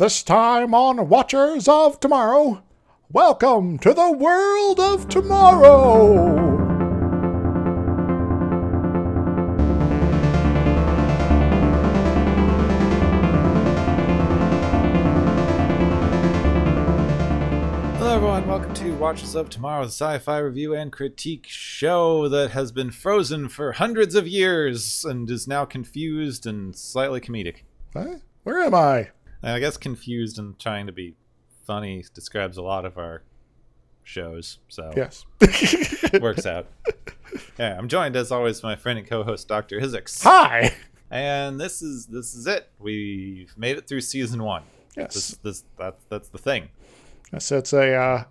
This time on Watchers of Tomorrow, welcome to the world of tomorrow! Welcome to Watchers of Tomorrow, the sci-fi review and critique show that has been frozen for hundreds of years and is now confused and slightly comedic. Huh? Where am I? I guess confused and trying to be funny describes a lot of our shows, so yes. Works out. Yeah, I'm joined as always by my friend and co-host Dr. Izix. Hi! And this is it. We've made it through season one. Yes. That's the thing. So it's a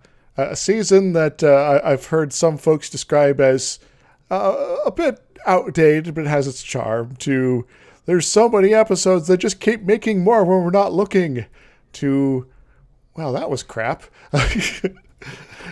season that I've heard some folks describe as a bit outdated, but it has its charm. To there's so many episodes that just keep making more when we're not looking. To, well, that was crap.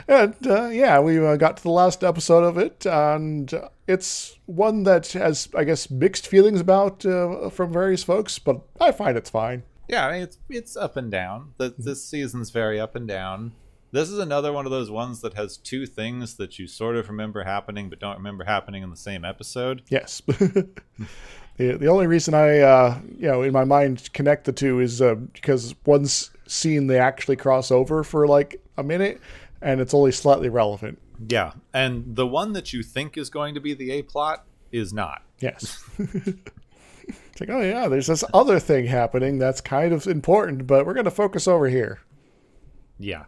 And we got to the last episode of it, and it's one that has, I guess, mixed feelings about from various folks, but I find it's fine. Yeah, I mean, it's up and down. This season's very up and down. This is another one of those ones that has two things that you sort of remember happening but don't remember happening in the same episode. Yes. The only reason I, in my mind connect the two is because one's scene they actually cross over for like a minute, and it's only slightly relevant. Yeah, and the one that you think is going to be the A-plot is not. Yes. It's like, oh yeah, there's this other thing happening that's kind of important, but we're going to focus over here. Yeah,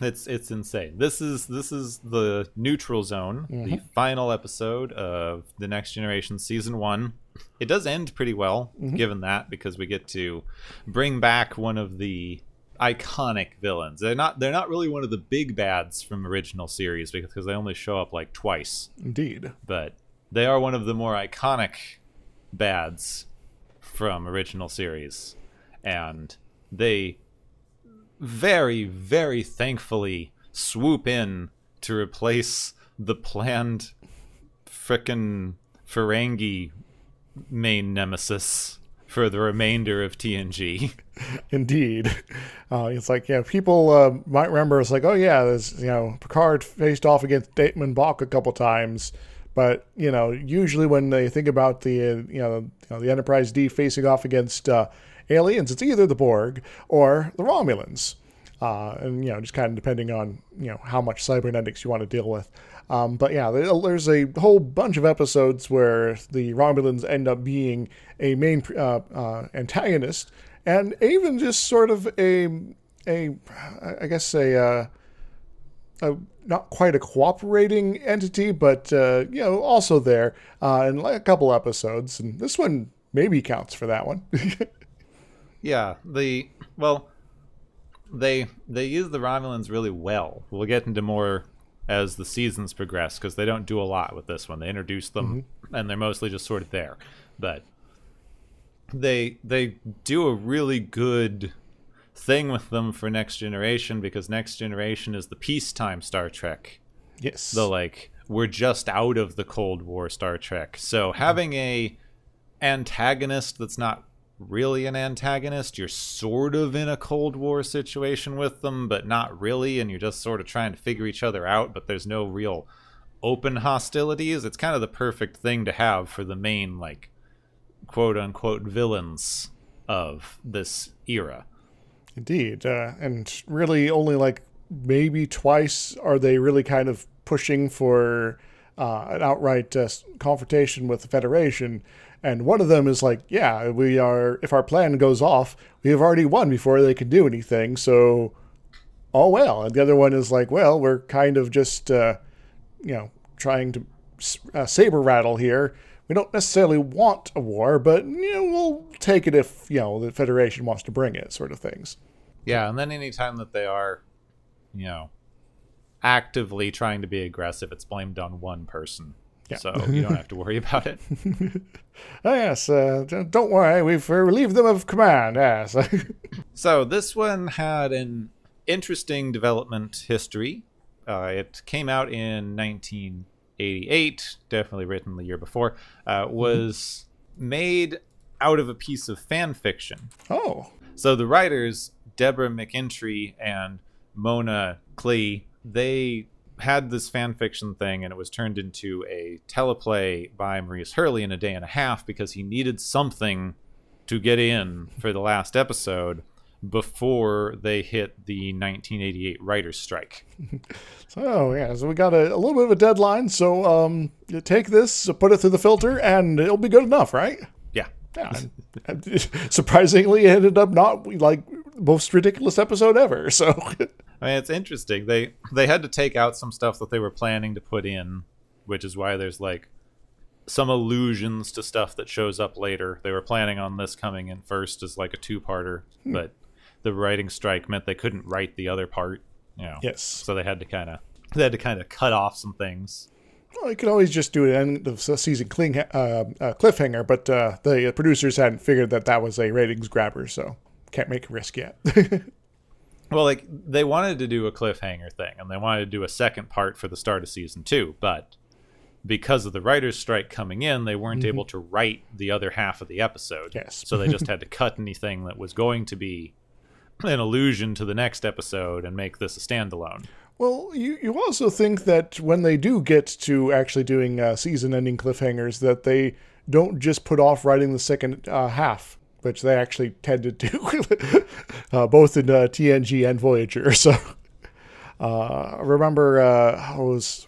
it's insane. This is the Neutral Zone, mm-hmm. The final episode of The Next Generation Season 1. It does end pretty well, mm-hmm. given that, because we get to bring back one of the iconic villains. They're not really one of the big bads from original series because they only show up like twice. Indeed, but they are one of the more iconic bads from original series, and they very, very thankfully swoop in to replace the planned frickin' Ferengi main nemesis for the remainder of TNG. Indeed. It's like, yeah, people might remember it's like, oh yeah, there's, Picard faced off against DaiMon Bok a couple times. But, usually when they think about the, the Enterprise D facing off against aliens, it's either the Borg or the Romulans. And, just kind of depending on, how much cybernetics you want to deal with. But, yeah, there's a whole bunch of episodes where the Romulans end up being a main antagonist and even just sort of not quite a cooperating entity, but also there in like a couple episodes, and this one maybe counts for that one. Yeah, they use the Romulans really well. We'll get into more as the seasons progress because they don't do a lot with this one. They introduce them, mm-hmm. and they're mostly just sort of there, but they do a really good thing with them for Next Generation, because Next Generation is the peacetime Star Trek. Yes. The we're just out of the Cold War Star Trek. So having a antagonist that's not really an antagonist, you're sort of in a Cold War situation with them, but not really, and you're just sort of trying to figure each other out, but there's no real open hostilities. It's kind of the perfect thing to have for the main, quote unquote villains of this era. Indeed, and really only maybe twice are they really kind of pushing for an outright confrontation with the Federation, and one of them is we are, if our plan goes off, we have already won before they can do anything, so oh well. And the other one is we're kind of just trying to saber rattle here. We don't necessarily want a war, but we'll take it if the Federation wants to bring it, sort of things. Yeah, and then any time that they are, actively trying to be aggressive, it's blamed on one person. Yeah. So you don't have to worry about it. Oh yes, don't worry, we've relieved them of command. Yes. So this one had an interesting development history. It came out in 1988, definitely written the year before, was made out of a piece of fan fiction. Oh. So the writers, Deborah McIntyre and Mona Klee, they had this fan fiction thing, and it was turned into a teleplay by Maurice Hurley in a day and a half because he needed something to get in for the last episode before they hit the 1988 writer's strike. So yeah, so we got a little bit of a deadline, so you take this, put it through the filter, and it'll be good enough, right? Yeah. Surprisingly, it ended up not like most ridiculous episode ever. So I mean, it's interesting. They had to take out some stuff that they were planning to put in, which is why there's like some allusions to stuff that shows up later. They were planning on this coming in first as like a two-parter, but the writing strike meant they couldn't write the other part. You know? Yes. So they had to kind of cut off some things. Well, you could always just do an end of season cliffhanger, but the producers hadn't figured that was a ratings grabber, so can't make a risk yet. Well, like they wanted to do a cliffhanger thing, and they wanted to do a second part for the start of season 2, but because of the writer's strike coming in, they weren't able to write the other half of the episode. Yes. So they just had to cut anything that was going to be an allusion to the next episode and make this a standalone. Well, you also think that when they do get to actually doing season-ending cliffhangers, that they don't just put off writing the second half, which they actually tended to, both in TNG and Voyager. So I remember I was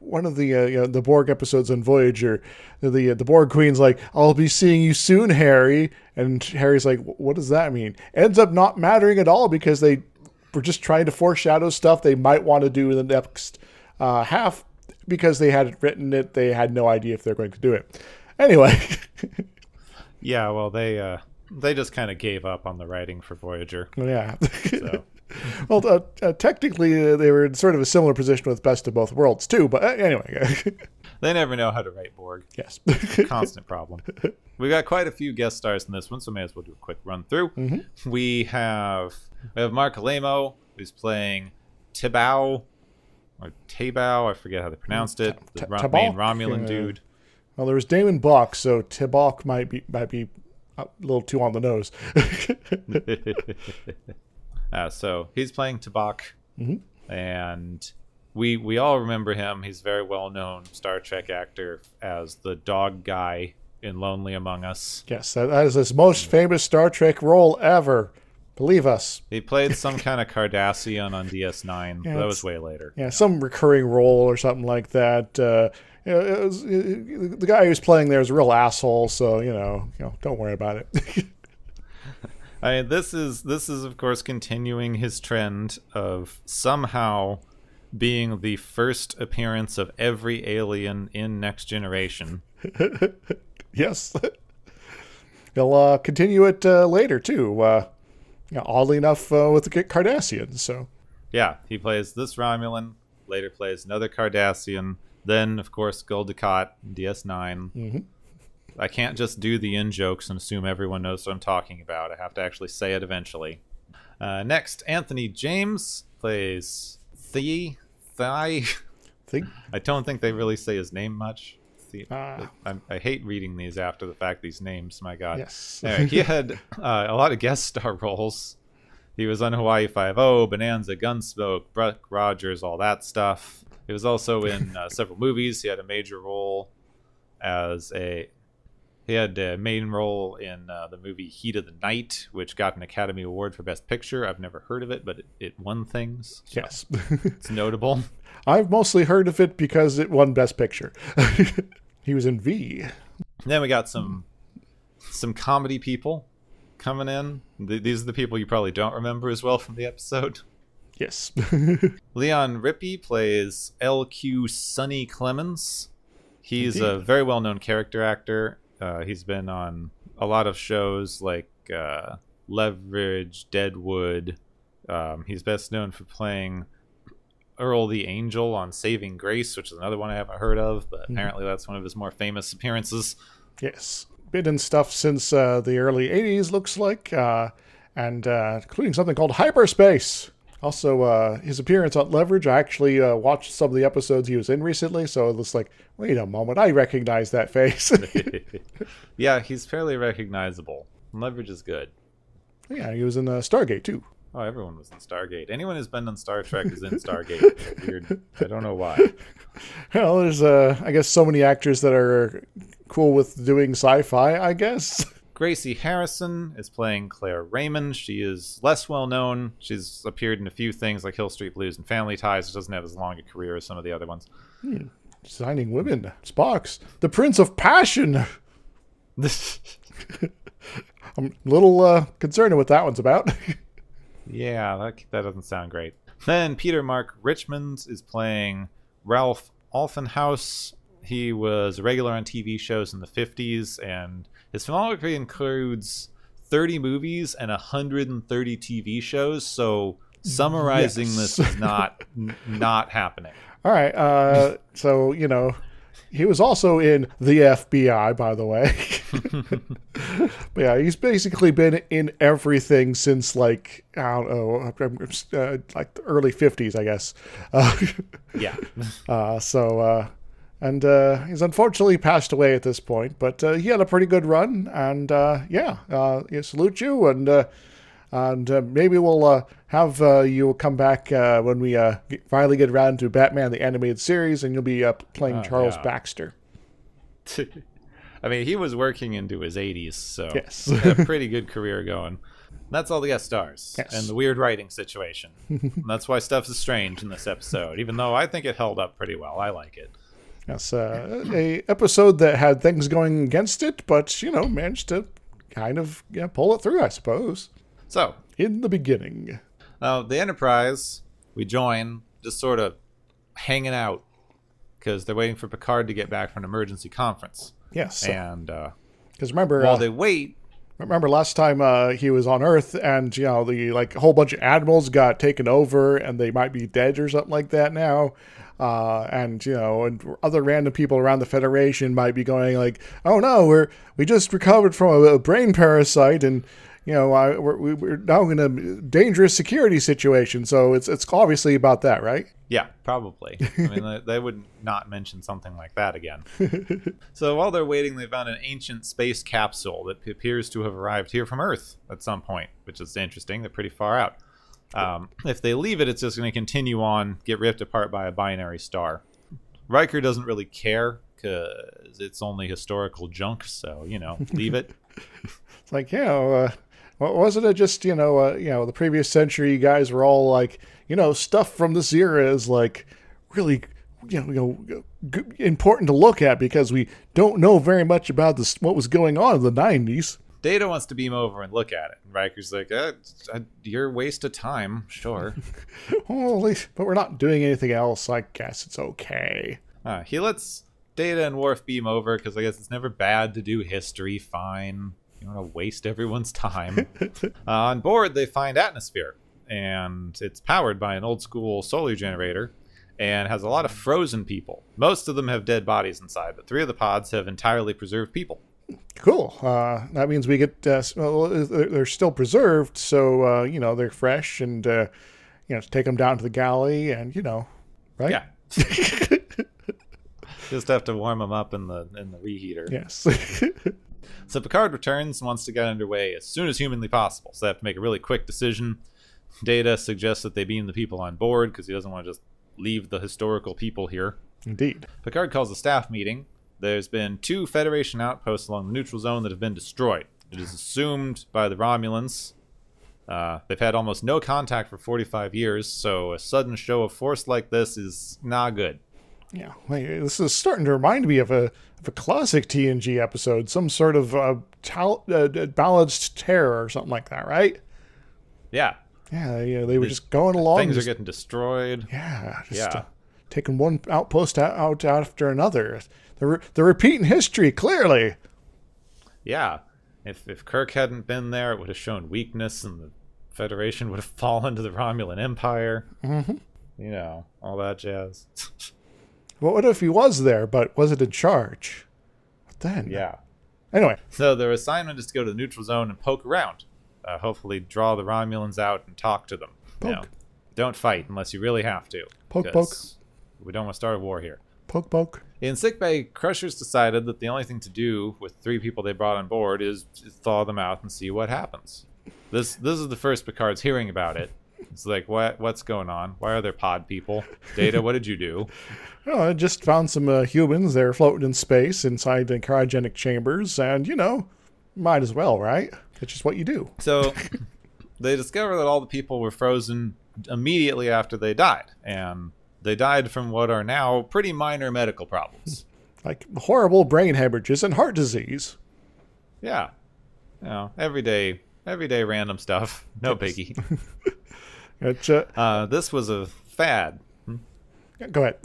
one of the Borg episodes on Voyager. The Borg Queen's like, "I'll be seeing you soon, Harry," and Harry's like, "What does that mean?" Ends up not mattering at all because they. We're just trying to foreshadow stuff they might want to do in the next half because they hadn't written it. They had no idea if they're going to do it. Anyway. Yeah, well, they just kind of gave up on the writing for Voyager. Yeah. So. Well, technically, they were in sort of a similar position with Best of Both Worlds, too. But anyway. They never know how to write Borg. Yes. Constant problem. We've got quite a few guest stars in this one, so may as well do a quick run through. Mm-hmm. We have Mark Alamo, who's playing T'ibau, or Tabau, I forget how they pronounced it. The main Romulan dude. Well, there was DaiMon Bok, so Tebok might be a little too on the nose. So he's playing Tebok, and we all remember him. He's a very well-known Star Trek actor as the dog guy in Lonely Among Us. Yes, that is his most famous Star Trek role ever. Believe us. He played some kind of Cardassian on DS9. Yeah, that was way later. Yeah, some recurring role or something like that. The guy who was playing there is a real asshole, so you know, don't worry about it. I mean, this is of course continuing his trend of somehow being the first appearance of every alien in Next Generation. Yes, he'll continue it later too. Oddly enough, with the Cardassians. So, yeah, he plays this Romulan, later plays another Cardassian, then, of course, Gul Dukat, DS9. Mm-hmm. I can't just do the in-jokes and assume everyone knows what I'm talking about. I have to actually say it eventually. Next, Anthony James plays Thigh. I don't think they really say his name much. I hate reading these after the fact, these names, my God. Yes. Anyway, he had a lot of guest star roles. He was on Hawaii Five-0, Bonanza, Gunsmoke, Buck Rogers, all that stuff. He was also in several movies. He had a major role he had a main role in the movie Heat of the Night, which got an Academy Award for Best Picture. I've never heard of it, but it won things. So yes. It's notable. I've mostly heard of it because it won Best Picture. He was in V. Then we got some comedy people coming in. These are the people you probably don't remember as well from the episode. Yes. Leon Rippy plays LQ Sonny Clemens. He's a very well-known character actor. He's been on a lot of shows like Leverage, Deadwood. He's best known for playing Earl the Angel on Saving Grace, which is another one I haven't heard of, but apparently that's one of his more famous appearances. Yes. Been in stuff since the early 80s, looks like, and including something called Hyperspace. Also, his appearance on Leverage, I actually watched some of the episodes he was in recently, so it was like, wait a moment, I recognize that face. Yeah, he's fairly recognizable. Leverage is good. Yeah, he was in Stargate too. Oh, everyone was in Stargate. Anyone who's been on Star Trek is in Stargate. It's weird. I don't know why. Well, there's, I guess, so many actors that are cool with doing sci-fi, I guess. Gracie Harrison is playing Claire Raymond. She is less well-known. She's appeared in a few things like Hill Street Blues and Family Ties. She doesn't have as long a career as some of the other ones. Hmm. Designing women. Spock's the Prince of Passion. I'm a little concerned what that one's about. Yeah, that doesn't sound great. Then Peter Mark Richmond is playing Ralph Alphenhouse. He was a regular on TV shows in the 50s, and his filmography includes 30 movies and 130 TV shows, so summarizing this is not happening. All right, so, you know, he was also in the FBI, by the way. But yeah, he's basically been in everything since, like, I don't know, like the early 50s, I guess. Yeah. And he's unfortunately passed away at this point, but he had a pretty good run. And yeah, salute you. And maybe we'll have you come back when we finally get around to Batman the Animated Series, and you'll be playing Charles Baxter. I mean, he was working into his 80s, so yes. He had a pretty good career going. And that's all the guest stars and the weird writing situation. And that's why stuff's strange in this episode, even though I think it held up pretty well. I like it. Yes, a episode that had things going against it, but, you know, managed to kind of pull it through, I suppose. So, in the beginning. Now, the Enterprise, we join, just sort of hanging out, because they're waiting for Picard to get back from an emergency conference. Yes. And, because remember, while they wait... Remember last time he was on Earth, and, you know, the like a whole bunch of admirals got taken over, and they might be dead or something like that now. And, you know, and other random people around the Federation might be going like, oh, no, we just recovered from a brain parasite, and, you know, we're now in a dangerous security situation. So it's obviously about that, right? Yeah, probably. I mean, they would not mention something like that again. So while they're waiting, they found an ancient space capsule that appears to have arrived here from Earth at some point, which is interesting. They're pretty far out. If they leave it, it's just going to continue on, get ripped apart by a binary star. Riker doesn't really care because it's only historical junk, so, you know, leave it. It's like, you know, wasn't it just, you know, the previous century guys were all like, you know, stuff from this era is like really, you know, important to look at because we don't know very much about this, what was going on in the 90s. Data wants to beam over and look at it. And Riker's like, you're a waste of time, sure. Holy, but we're not doing anything else. I guess it's okay. He lets Data and Worf beam over because I guess it's never bad to do history. Fine. You don't want to waste everyone's time. On board, they find atmosphere. And it's powered by an old school solar generator and has a lot of frozen people. Most of them have dead bodies inside, but three of the pods have entirely preserved people. Cool. That means we get well, they're still preserved, so you know, they're fresh, and you know, take them down to the galley, and you know, right? Yeah. Just have to warm them up in the reheater. Yes. So Picard returns and wants to get underway as soon as humanly possible. So they have to make a really quick decision. Data suggests that they beam the people on board because he doesn't want to just leave the historical people here. Indeed. Picard calls a staff meeting. There's been 2 Federation outposts along the neutral zone that have been destroyed. It is assumed by the Romulans. They've had almost no contact for 45 years, so a sudden show of force like this is not good. Yeah, this is starting to remind me of a classic TNG episode, some sort of balanced terror or something like that, right? Yeah. Yeah, you know, they were just going along. Things are getting destroyed. Yeah, taking one outpost out after another. They're repeating history, clearly. Yeah. If Kirk hadn't been there, it would have shown weakness, and the Federation would have fallen to the Romulan Empire. Mm-hmm. You know, all that jazz. Well, what if he was there, but wasn't in charge? What then? Yeah. Anyway. So their assignment is to go to the neutral zone and poke around. Hopefully draw the Romulans out and talk to them. Poke. You know, don't fight unless you really have to. Poke. We don't want to start a war here. Poke. In sickbay, Crusher's decided that the only thing to do with 3 people they brought on board is thaw them out and see what happens. This is the first Picard's hearing about it. It's like, what's going on? Why are there pod people? Data, what did you do? Well, I just found some humans. They're floating in space inside the cryogenic chambers. And, you know, might as well, right? That's just what you do. So they discover that all the people were frozen immediately after they died. And they died from what are now pretty minor medical problems. Like horrible brain hemorrhages and heart disease. Yeah. You know, everyday random stuff. No biggie. Gotcha. This was a fad. Go ahead.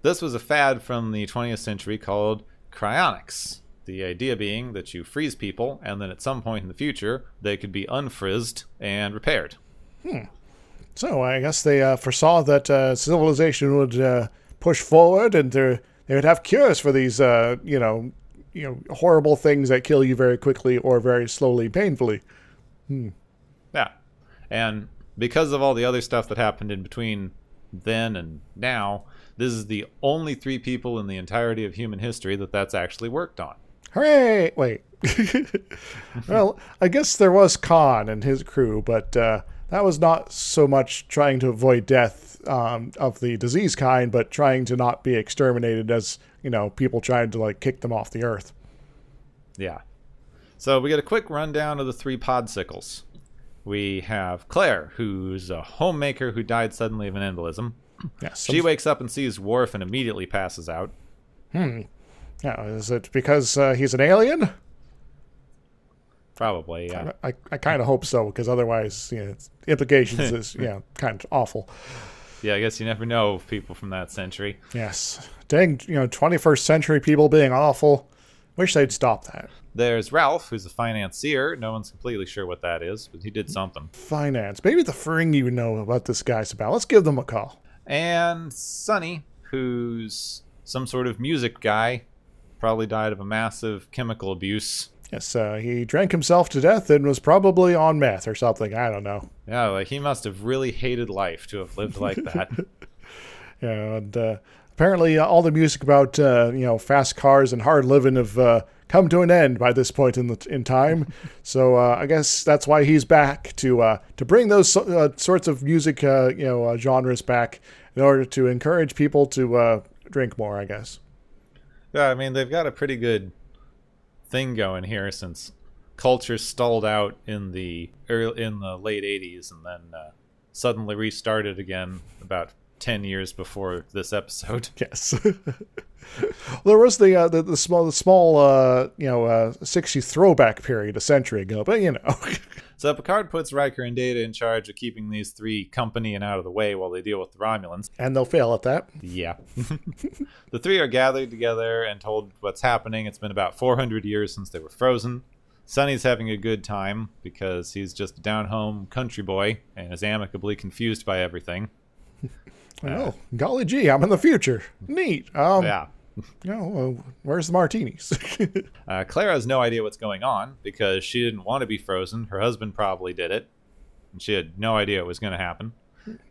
This was a fad from the 20th century called cryonics. The idea being that you freeze people, and then at some point in the future, they could be unfrizzed and repaired. So I guess they foresaw that civilization would push forward, and they would have cures for these, horrible things that kill you very quickly or very slowly, painfully. Yeah. And because of all the other stuff that happened in between then and now, this is the only three people in the entirety of human history that's actually worked on. Hooray! Wait. Well, I guess there was Khan and his crew, but that was not so much trying to avoid death of the disease kind, but trying to not be exterminated as, you know, people trying to, like, kick them off the earth. Yeah. So we get a quick rundown of the three Podsicles. We have Claire, who's a homemaker who died suddenly of an embolism. Yeah, she wakes up and sees Worf and immediately passes out. Yeah, is it because he's an alien? Probably, yeah. I kind of hope so, because otherwise, you know, implications is kind of awful. Yeah, I guess you never know of people from that century. Yes. Dang, 21st century people being awful. Wish they'd stop that. There's Ralph, who's a financier. No one's completely sure what that is, but he did something. Finance. Maybe the thing you know about this guy's about. Let's give them a call. And Sonny, who's some sort of music guy, probably died of a massive chemical abuse. Yes, he drank himself to death and was probably on meth or something. I don't know. Yeah, like he must have really hated life to have lived like that. Yeah, and apparently all the music about, fast cars and hard living have come to an end by this point in time. So I guess that's why he's back to bring those sorts of music, genres back in order to encourage people to drink more, I guess. Yeah, I mean, they've got a pretty good thing going here since culture stalled out in the late 80s and then suddenly restarted again about 10 years before this episode. Yes. There was the small 60s throwback period a century ago, but you know. So Picard puts Riker and Data in charge of keeping these three company and out of the way while they deal with the Romulans. And they'll fail at that. Yeah. The three are gathered together and told what's happening. It's been about 400 years since they were frozen. Sonny's having a good time because he's just a down-home country boy and is amicably confused by everything. Oh, golly gee, I'm in the future. Neat. Where's the martinis? Clara has no idea what's going on because she didn't want to be frozen. Her husband probably did it, and she had no idea it was going to happen.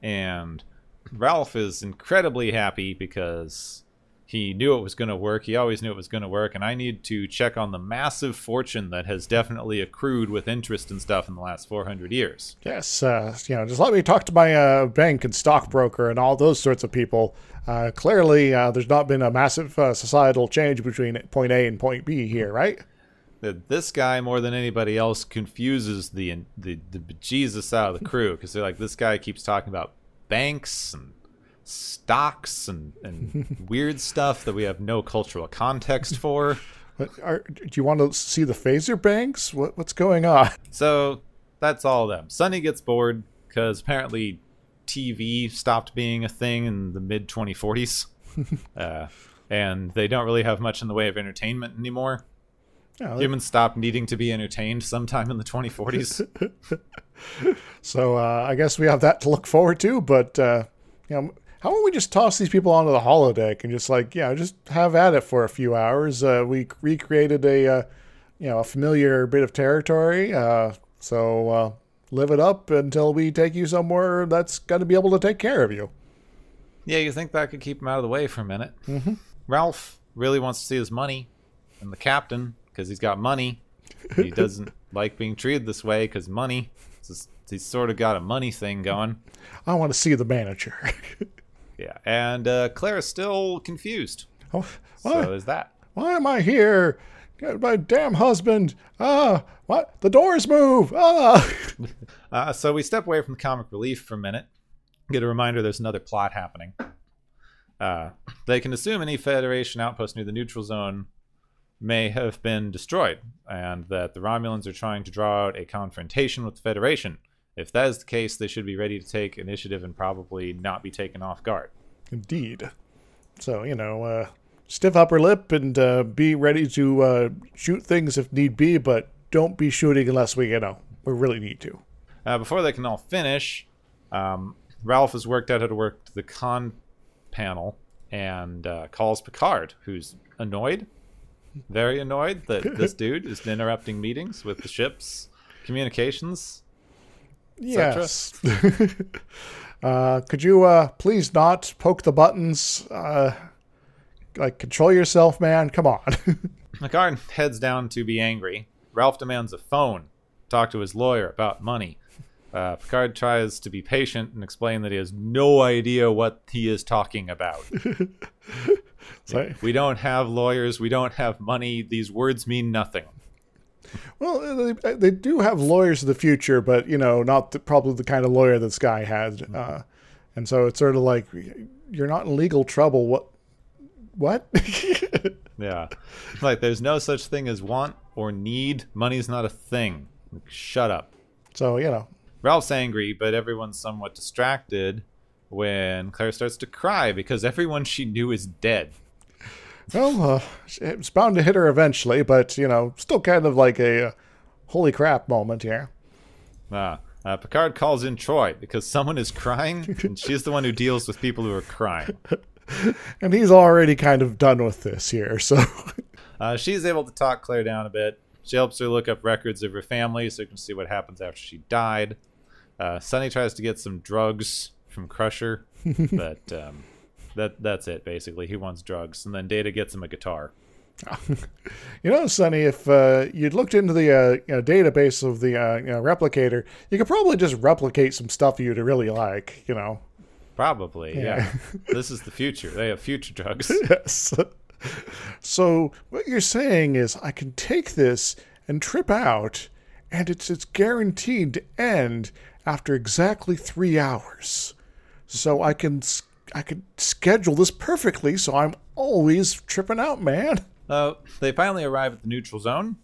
And Ralph is incredibly happy because he knew it was going to work. He always knew it was going to work, and I need to check on the massive fortune that has definitely accrued with interest and stuff in the last 400 years. Yes, just let me talk to my bank and stockbroker and all those sorts of people. Clearly, there's not been a massive societal change between point A and point B here, right? This guy, more than anybody else, confuses the bejesus out of the crew because they're like, this guy keeps talking about banks and stocks and weird stuff that we have no cultural context for. Do you want to see the phaser banks? What's going on? So that's all of them. Sonny gets bored because apparently TV stopped being a thing in the mid-2040s. And they don't really have much in the way of entertainment anymore. Oh, humans stopped needing to be entertained sometime in the 2040s. So I guess we have that to look forward to, but how about we just toss these people onto the holodeck and just just have at it for a few hours? We recreated a familiar bit of territory. So live it up until we take you somewhere that's going to be able to take care of you. Yeah, you think that could keep him out of the way for a minute. Mm-hmm. Ralph really wants to see his money and the captain because he's got money. He doesn't like being treated this way because money. He's sort of got a money thing going. I want to see the manager. Yeah, and Claire is still confused. Oh, why, so is that. Why am I here? My damn husband. Ah, what? The doors move. Ah. So we step away from the comic relief for a minute. Get a reminder there's another plot happening. They can assume any Federation outpost near the neutral zone may have been destroyed, and that the Romulans are trying to draw out a confrontation with the Federation. If that is the case, they should be ready to take initiative and probably not be taken off guard. Indeed. So, you know, stiff upper lip and be ready to shoot things if need be, but don't be shooting unless we, you know, we really need to. Before they can all finish, Ralph has worked out how to work the con panel and calls Picard, who's annoyed. Very annoyed that this dude is interrupting meetings with the ship's communications. Yes. Could you please not poke the buttons? Like, control yourself, man. Come on. Picard heads down to be angry. Ralph demands a phone. Talk to his lawyer about money. Picard tries to be patient and explain that he has no idea what he is talking about. We don't have lawyers. We don't have money. These words mean nothing. Well, they do have lawyers in the future, but, you know, not probably the kind of lawyer this guy had. Mm-hmm. And so it's sort of like, you're not in legal trouble. What? Yeah. Like, there's no such thing as want or need. Money's not a thing. Like, shut up. So, you know. Ralph's angry, but everyone's somewhat distracted when Claire starts to cry because everyone she knew is dead. Well, it's bound to hit her eventually, but, you know, still kind of like a holy crap moment here. Picard calls in Troy because someone is crying, and she's the one who deals with people who are crying. And he's already kind of done with this here, so... she's able to talk Claire down a bit. She helps her look up records of her family so you can see what happens after she died. Sunny tries to get some drugs from Crusher, but... That's it, basically. He wants drugs, and then Data gets him a guitar. You know, Sonny, if you'd looked into the you know, database of the replicator, you could probably just replicate some stuff you'd really like, you know. Probably, yeah. This is the future. They have future drugs. Yes. So what you're saying is I can take this and trip out, and it's guaranteed to end after exactly 3 hours. So I could schedule this perfectly, so I'm always tripping out, man. They finally arrive at the neutral zone.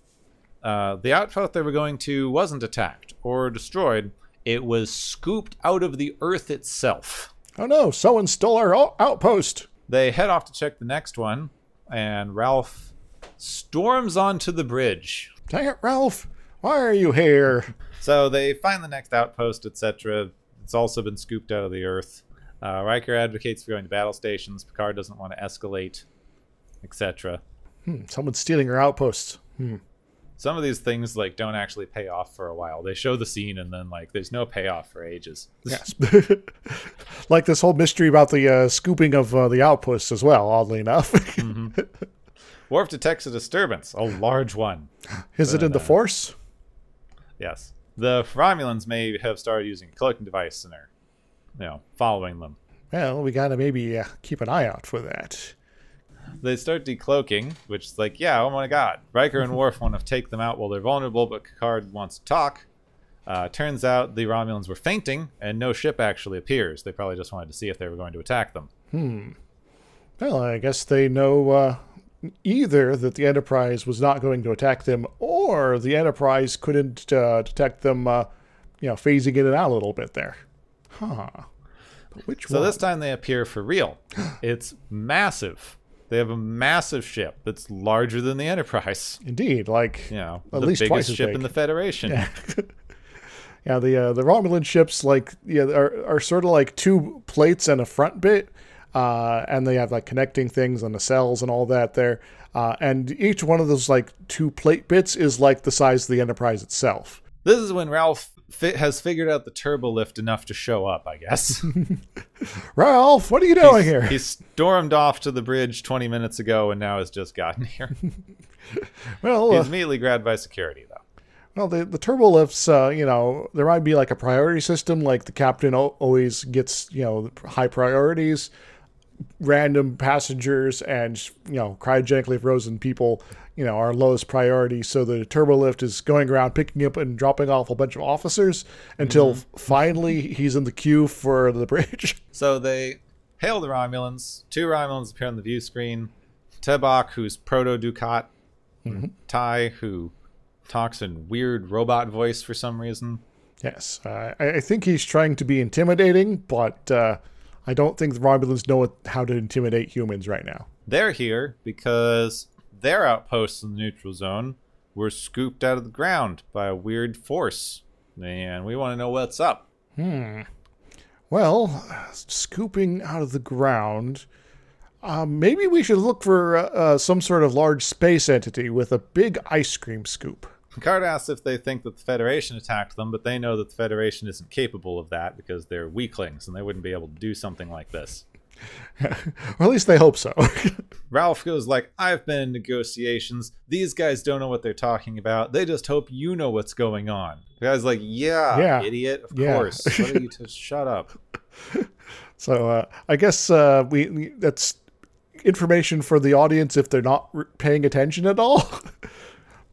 The outpost they were going to wasn't attacked or destroyed. It was scooped out of the Earth itself. Oh no, someone stole our outpost. They head off to check the next one, and Ralph storms onto the bridge. Dang it, Ralph. Why are you here? So they find the next outpost, etc. It's also been scooped out of the Earth. Riker advocates for going to battle stations. Picard doesn't want to escalate, etc. Someone's stealing her outposts. Some of these things like don't actually pay off for a while. They show the scene and then like there's no payoff for ages. Yes. Like this whole mystery about the scooping of the outposts as well, oddly enough. Mm-hmm. Worf detects a disturbance, a large one. Is it in the Force? Yes. The Romulans may have started using a cloaking device in her. You know, following them. Well, we gotta maybe keep an eye out for that. They start decloaking, which is like, yeah, oh my god. Riker and Worf want to take them out while they're vulnerable, but Picard wants to talk. Turns out the Romulans were fainting, and no ship actually appears. They probably just wanted to see if they were going to attack them. Well, I guess they know either that the Enterprise was not going to attack them, or the Enterprise couldn't detect them, you know, phasing in and out a little bit there. Huh. But which one? So this time they appear for real. It's massive. They have a massive ship that's larger than the Enterprise. Indeed, like you know, at the least biggest twice as ship big. In the Federation. Yeah, yeah the Romulan ships like yeah are sort of like two plates and a front bit, and they have like connecting things and the cells and all that there. And each one of those like two plate bits is like the size of the Enterprise itself. This is when Ralph has figured out the turbo lift enough to show up, I guess. Ralph, what are you doing here? He stormed off to the bridge 20 minutes ago and now has just gotten here. Well, he's immediately grabbed by security, though. Well, the turbo lifts, there might be like a priority system. Like the captain always gets, high priorities. Random passengers and, cryogenically frozen people, are lowest priority. So the turbo lift is going around picking up and dropping off a bunch of officers until finally he's in the queue for the bridge. So they hail the Romulans. Two Romulans appear on the view screen. Tebok, who's Proto Dukat. Tai, who talks in weird robot voice for some reason. Yes. I think he's trying to be intimidating, but I don't think the Romulans know how to intimidate humans right now. They're here because their outposts in the neutral zone were scooped out of the ground by a weird force. And we want to know what's up. Well, scooping out of the ground... maybe we should look for some sort of large space entity with a big ice cream scoop. Picard asks if they think that the Federation attacked them, but they know that the Federation isn't capable of that because they're weaklings and they wouldn't be able to do something like this. Or at least they hope so. Ralph goes like, I've been in negotiations. These guys don't know what they're talking about. They just hope you know what's going on. The guy's like, yeah, idiot, of course. What are you to shut up? So I guess that's... information for the audience if they're not paying attention at all.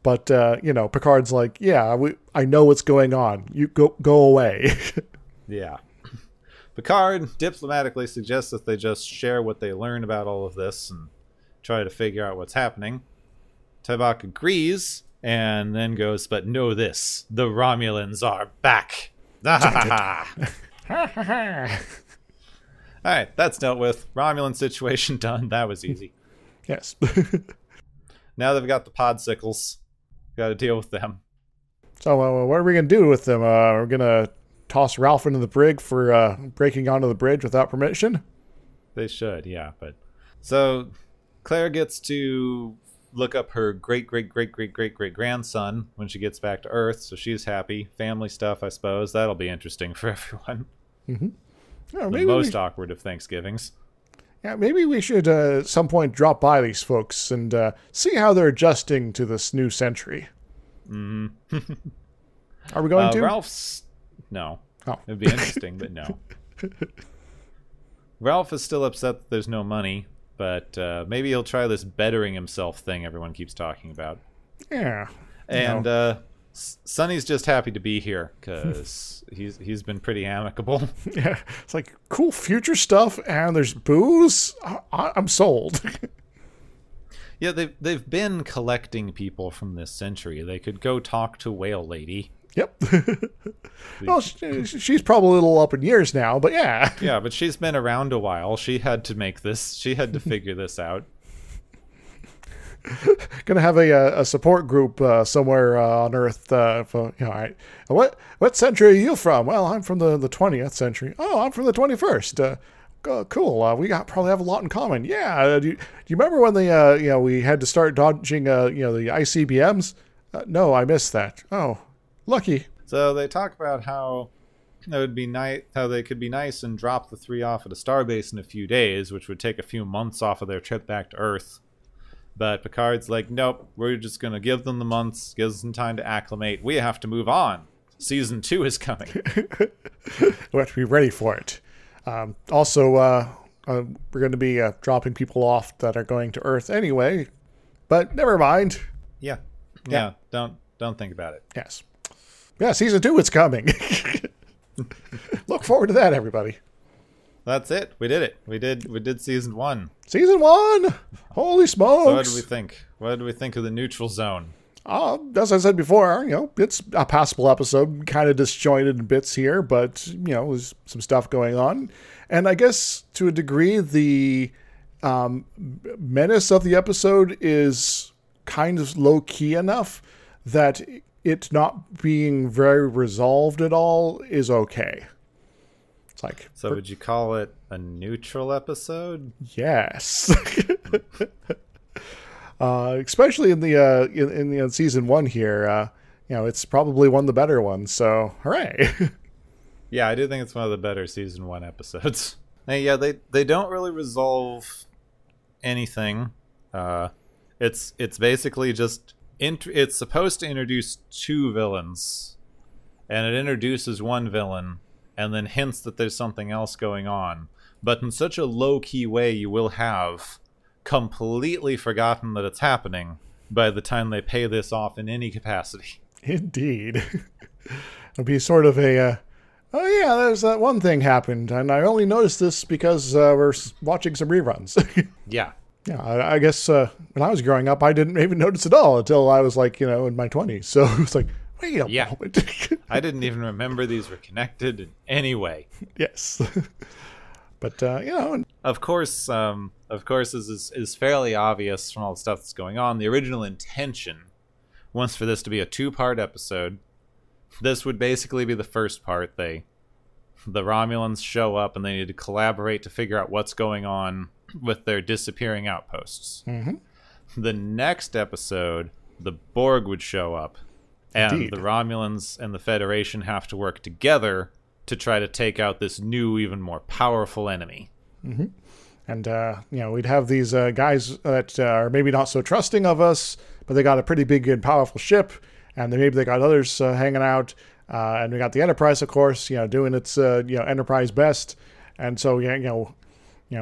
But Picard's like, I know what's going on, you go away. Picard diplomatically suggests that they just share what they learn about all of this and try to figure out what's happening. Tebok agrees and then goes, but know this, the Romulans are back. All right, that's dealt with. Romulan situation done. That was easy. Yes. Now they've got the podsicles. Got to deal with them. So what are we going to do with them? We're going to toss Ralph into the brig for breaking onto the bridge without permission? They should, yeah. But so Claire gets to look up her great-great-great-great-great-great-grandson when she gets back to Earth, so she's happy. Family stuff, I suppose. That'll be interesting for everyone. Mm-hmm. Yeah, the most awkward of Thanksgivings. Yeah, maybe we should at some point drop by these folks and see how they're adjusting to this new century. Are we going to? Ralph's... No. Oh. It'd be interesting, but no. Ralph is still upset that there's no money, but maybe he'll try this bettering himself thing everyone keeps talking about. Yeah. And Sonny's just happy to be here because he's been pretty amicable. Yeah, it's like cool future stuff and there's booze. I'm sold. Yeah, they've been collecting people from this century. They could go talk to Whale Lady. Yep. Well, she's probably a little up in years now, but yeah. Yeah, but she's been around a while. She had to make this. She had to figure this out. Gonna have a support group somewhere on Earth for what century are you from? Well, I'm from the 20th century. Oh, I'm from the 21st. Cool. We probably have a lot in common. Yeah. Do you remember when the we had to start dodging the ICBMs? No, I missed that. Oh, lucky. So they talk about how it would be nice, how they could be nice and drop the three off at a starbase in a few days, which would take a few months off of their trip back to Earth. But Picard's like, nope, we're just going to give them the months, gives them time to acclimate. We have to move on. Season 2 is coming. We have to be ready for it. Also, we're going to be dropping people off that are going to Earth anyway. But never mind. Yeah. Don't think about it. Yes. Yeah, Season 2 is coming. Look forward to that, everybody. That's it. We did it. We did Season 1. Season 1! Holy smokes! So what did we think? What did we think of the Neutral Zone? As I said before, it's a passable episode. Kind of disjointed in bits here, but, there's some stuff going on. And I guess, to a degree, the menace of the episode is kind of low-key enough that it not being very resolved at all is okay. Like, so would you call it a neutral episode? Yes. Especially in Season 1 here, it's probably one of the better ones, so hooray. Yeah, I do think it's one of the better Season 1 episodes. And yeah, they don't really resolve anything It's basically just it's supposed to introduce two villains, and it introduces one villain and then hints that there's something else going on, but in such a low-key way you will have completely forgotten that it's happening by the time they pay this off in any capacity. Indeed. It'll be sort of a oh yeah, there's that one thing happened, and I only noticed this because we're watching some reruns. Yeah, I guess when I was growing up, I didn't even notice at all until I was like, in my 20s. So it was like, wait a moment. I didn't even remember these were connected in any way. Yes. But, Of course, this is fairly obvious from all the stuff that's going on. The original intention was for this to be a two-part episode. This would basically be the first part. The Romulans show up and they need to collaborate to figure out what's going on with their disappearing outposts. Mm-hmm. The next episode, the Borg would show up, and Indeed. The Romulans and the Federation have to work together to try to take out this new, even more powerful enemy. Mm-hmm. And, we'd have these guys that are maybe not so trusting of us, but they got a pretty big and powerful ship, and then maybe they got others hanging out, and we got the Enterprise, of course, doing its, Enterprise best, and so,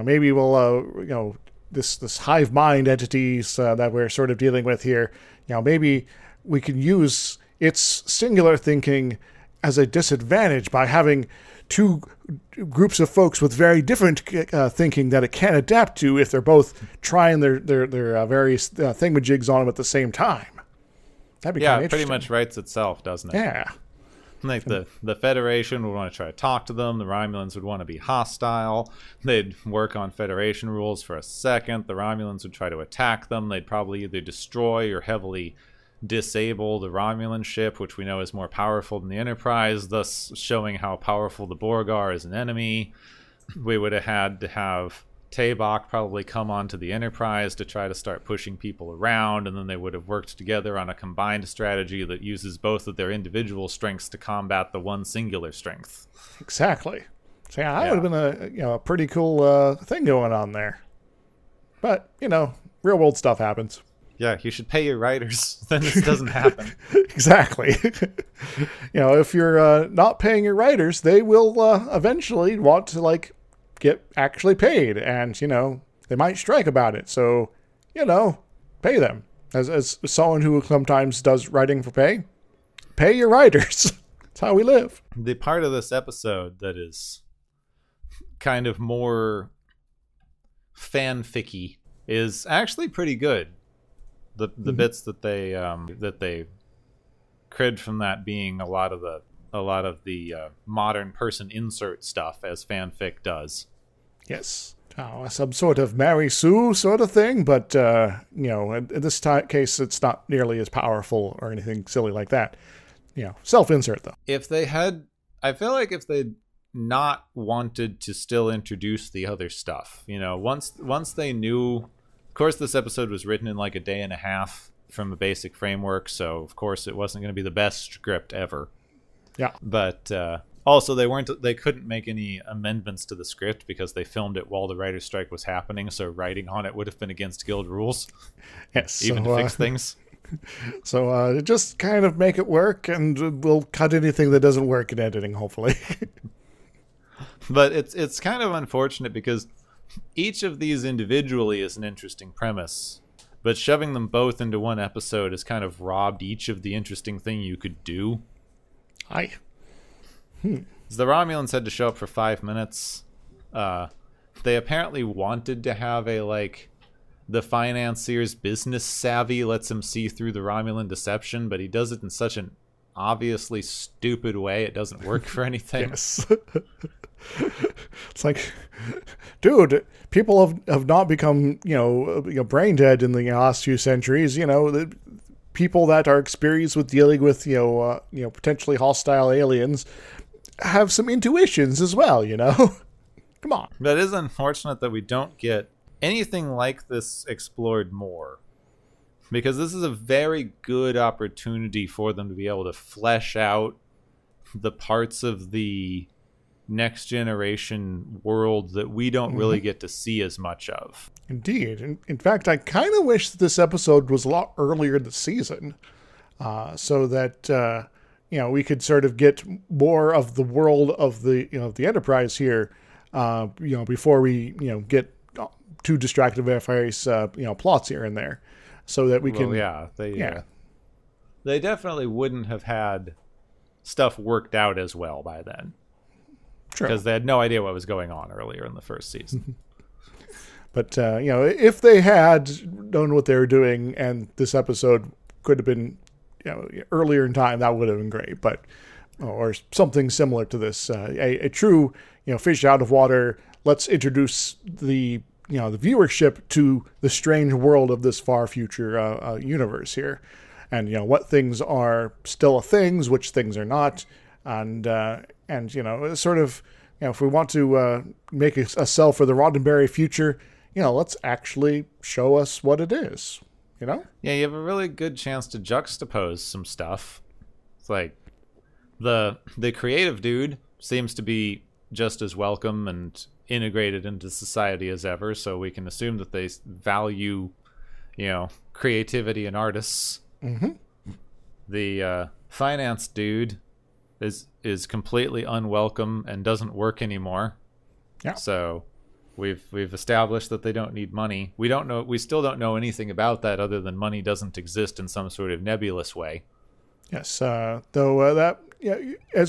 maybe we'll, this hive mind entities that we're sort of dealing with here, maybe we can use its singular thinking as a disadvantage by having two groups of folks with very different thinking that it can't adapt to if they're both trying their various thingamajigs on them at the same time. That'd be kind of interesting. Yeah, it pretty much writes itself, doesn't it? Yeah. Like the Federation would want to try to talk to them. The Romulans would want to be hostile. They'd work on Federation rules for a second. The Romulans would try to attack them. They'd probably either destroy or heavily disable the Romulan ship, which we know is more powerful than the Enterprise, thus showing how powerful the Borg are as an enemy. We would have had to have Tebok probably come onto the Enterprise to try to start pushing people around, and then they would have worked together on a combined strategy that uses both of their individual strengths to combat the one singular strength. Exactly. So that would have been a pretty cool thing going on there. But real world stuff happens. Yeah, you should pay your writers. Then this doesn't happen. Exactly. If you're not paying your writers, they will eventually want to get actually paid, and they might strike about it, so pay them. As someone who sometimes does writing for pay your writers. That's how we live. The part of this episode that is kind of more fanficky is actually pretty good. The bits that they crid from that being a lot of the modern person insert stuff, as fanfic does. Yes. Some sort of Mary Sue sort of thing, but, in this case, it's not nearly as powerful or anything silly like that. Self-insert, though. I feel like if they'd not wanted to still introduce the other stuff, once they knew, of course, this episode was written in a day and a half from a basic framework, so, of course, it wasn't going to be the best script ever. Yeah, but also they couldn't make any amendments to the script because they filmed it while the writer's strike was happening. So writing on it would have been against guild rules. Yes, even to fix things. So just kind of make it work, and we'll cut anything that doesn't work in editing, hopefully. But it's kind of unfortunate because each of these individually is an interesting premise, but shoving them both into one episode has kind of robbed each of the interesting thing you could do. The Romulans had to show up for 5 minutes. They apparently wanted to have a the financier's business savvy lets him see through the Romulan deception, but he does it in such an obviously stupid way it doesn't work for anything. Yes. It's like, dude, people have not become brain dead in the last few centuries. People that are experienced with dealing with potentially hostile aliens have some intuitions as well. Come on. That is unfortunate that we don't get anything like this explored more, because this is a very good opportunity for them to be able to flesh out the parts of the Next Generation world that we don't really get to see as much of. Indeed. In fact, I kind of wish that this episode was a lot earlier this season, so that we could sort of get more of the world of the Enterprise here, before we get too distracted by various plots here and there, so that we can. They definitely wouldn't have had stuff worked out as well by then. True. Because they had no idea what was going on earlier in the first season. But, if they had known what they were doing and this episode could have been, earlier in time, that would have been great. But, or something similar to this, a true, fish out of water. Let's introduce the, the viewership to the strange world of this far future universe here. And, what things are still things, which things are not. And if we want to make a sell for the Roddenberry future, let's actually show us what it is, Yeah, you have a really good chance to juxtapose some stuff. It's like the creative dude seems to be just as welcome and integrated into society as ever, so we can assume that they value, creativity and artists. Mm-hmm. The finance dude is completely unwelcome and doesn't work anymore. Yeah. So we've established that they don't need money. We still don't know anything about that other than money doesn't exist in some sort of nebulous way. Yes. As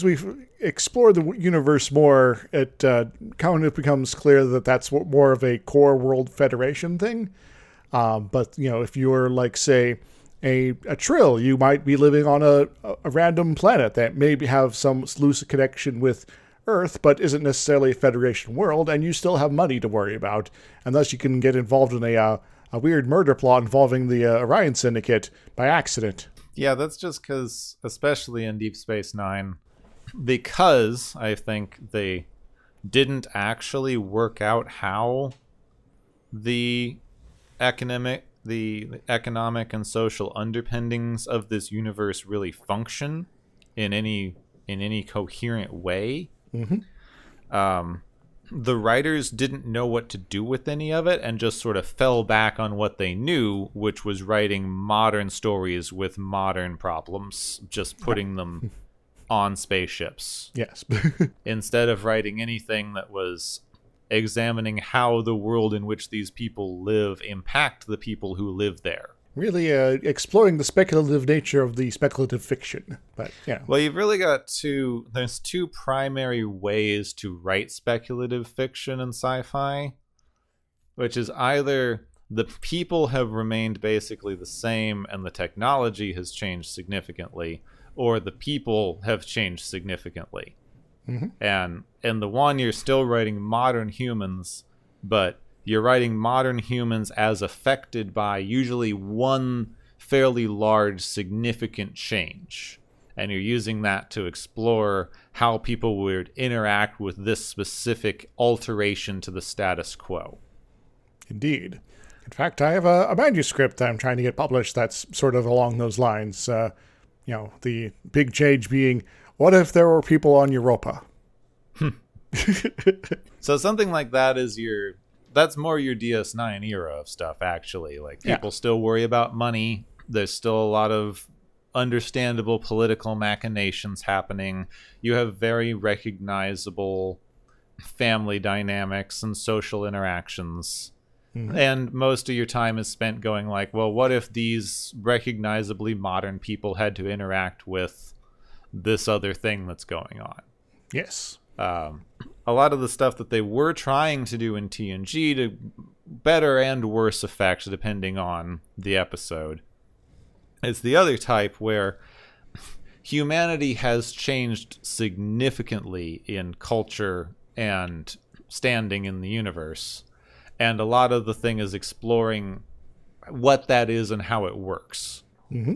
we explore the universe more, it kind of becomes clear that that's more of a core World Federation thing. But if you're like, say, a Trill, you might be living on a random planet that maybe have some loose connection with Earth, but isn't necessarily a Federation world, and you still have money to worry about, and thus you can get involved in a weird murder plot involving the Orion Syndicate by accident. Yeah, that's just because, especially in Deep Space Nine, because I think they didn't actually work out how the economic and social underpinnings of this universe really function in any coherent way. Mm-hmm. The writers didn't know what to do with any of it and just sort of fell back on what they knew, which was writing modern stories with modern problems, just putting them on spaceships. Yes. Instead of writing anything that was examining how the world in which these people live impact the people who live there. Really exploring the speculative nature of the speculative fiction. But yeah. Well, you've really got there's two primary ways to write speculative fiction in sci-fi, which is either the people have remained basically the same and the technology has changed significantly, or the people have changed significantly. Mm-hmm. And in the one, you're still writing modern humans, but you're writing modern humans as affected by usually one fairly large, significant change. And you're using that to explore how people would interact with this specific alteration to the status quo. Indeed. In fact, I have a manuscript that I'm trying to get published that's sort of along those lines. The big change being, what if there were people on Europa? So something like that is that's more your DS9 era of stuff, actually. Like, people still worry about money. There's still a lot of understandable political machinations happening. You have very recognizable family dynamics and social interactions. Mm-hmm. And most of your time is spent going like, well, what if these recognizably modern people had to interact with this other thing that's going on? Yes. A lot of the stuff that they were trying to do in TNG, to better and worse effects depending on the episode. It's the other type where humanity has changed significantly in culture and standing in the universe, and a lot of the thing is exploring what that is and how it works. Mm-hmm.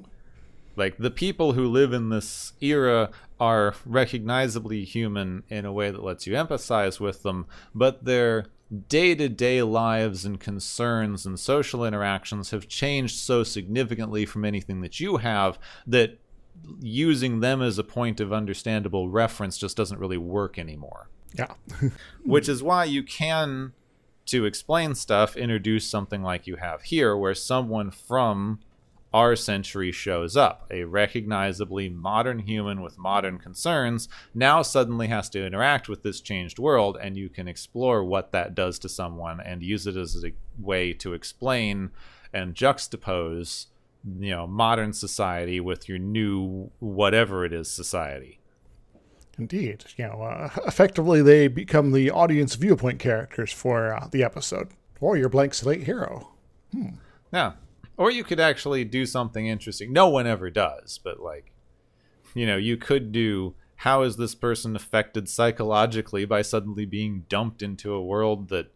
Like, the people who live in this era are recognizably human in a way that lets you empathize with them, but their day-to-day lives and concerns and social interactions have changed so significantly from anything that you have that using them as a point of understandable reference just doesn't really work anymore. Yeah. Which is why you can, to explain stuff, introduce something like you have here, where someone from our century shows up. A recognizably modern human with modern concerns now suddenly has to interact with this changed world, and you can explore what that does to someone and use it as a way to explain and juxtapose, you know, modern society with your new whatever it is society. Indeed. You know, effectively they become the audience viewpoint characters for the episode, or your blank slate hero. Yeah. Or you could actually do something interesting. No one ever does, but like, you know, you could do, how is this person affected psychologically by suddenly being dumped into a world that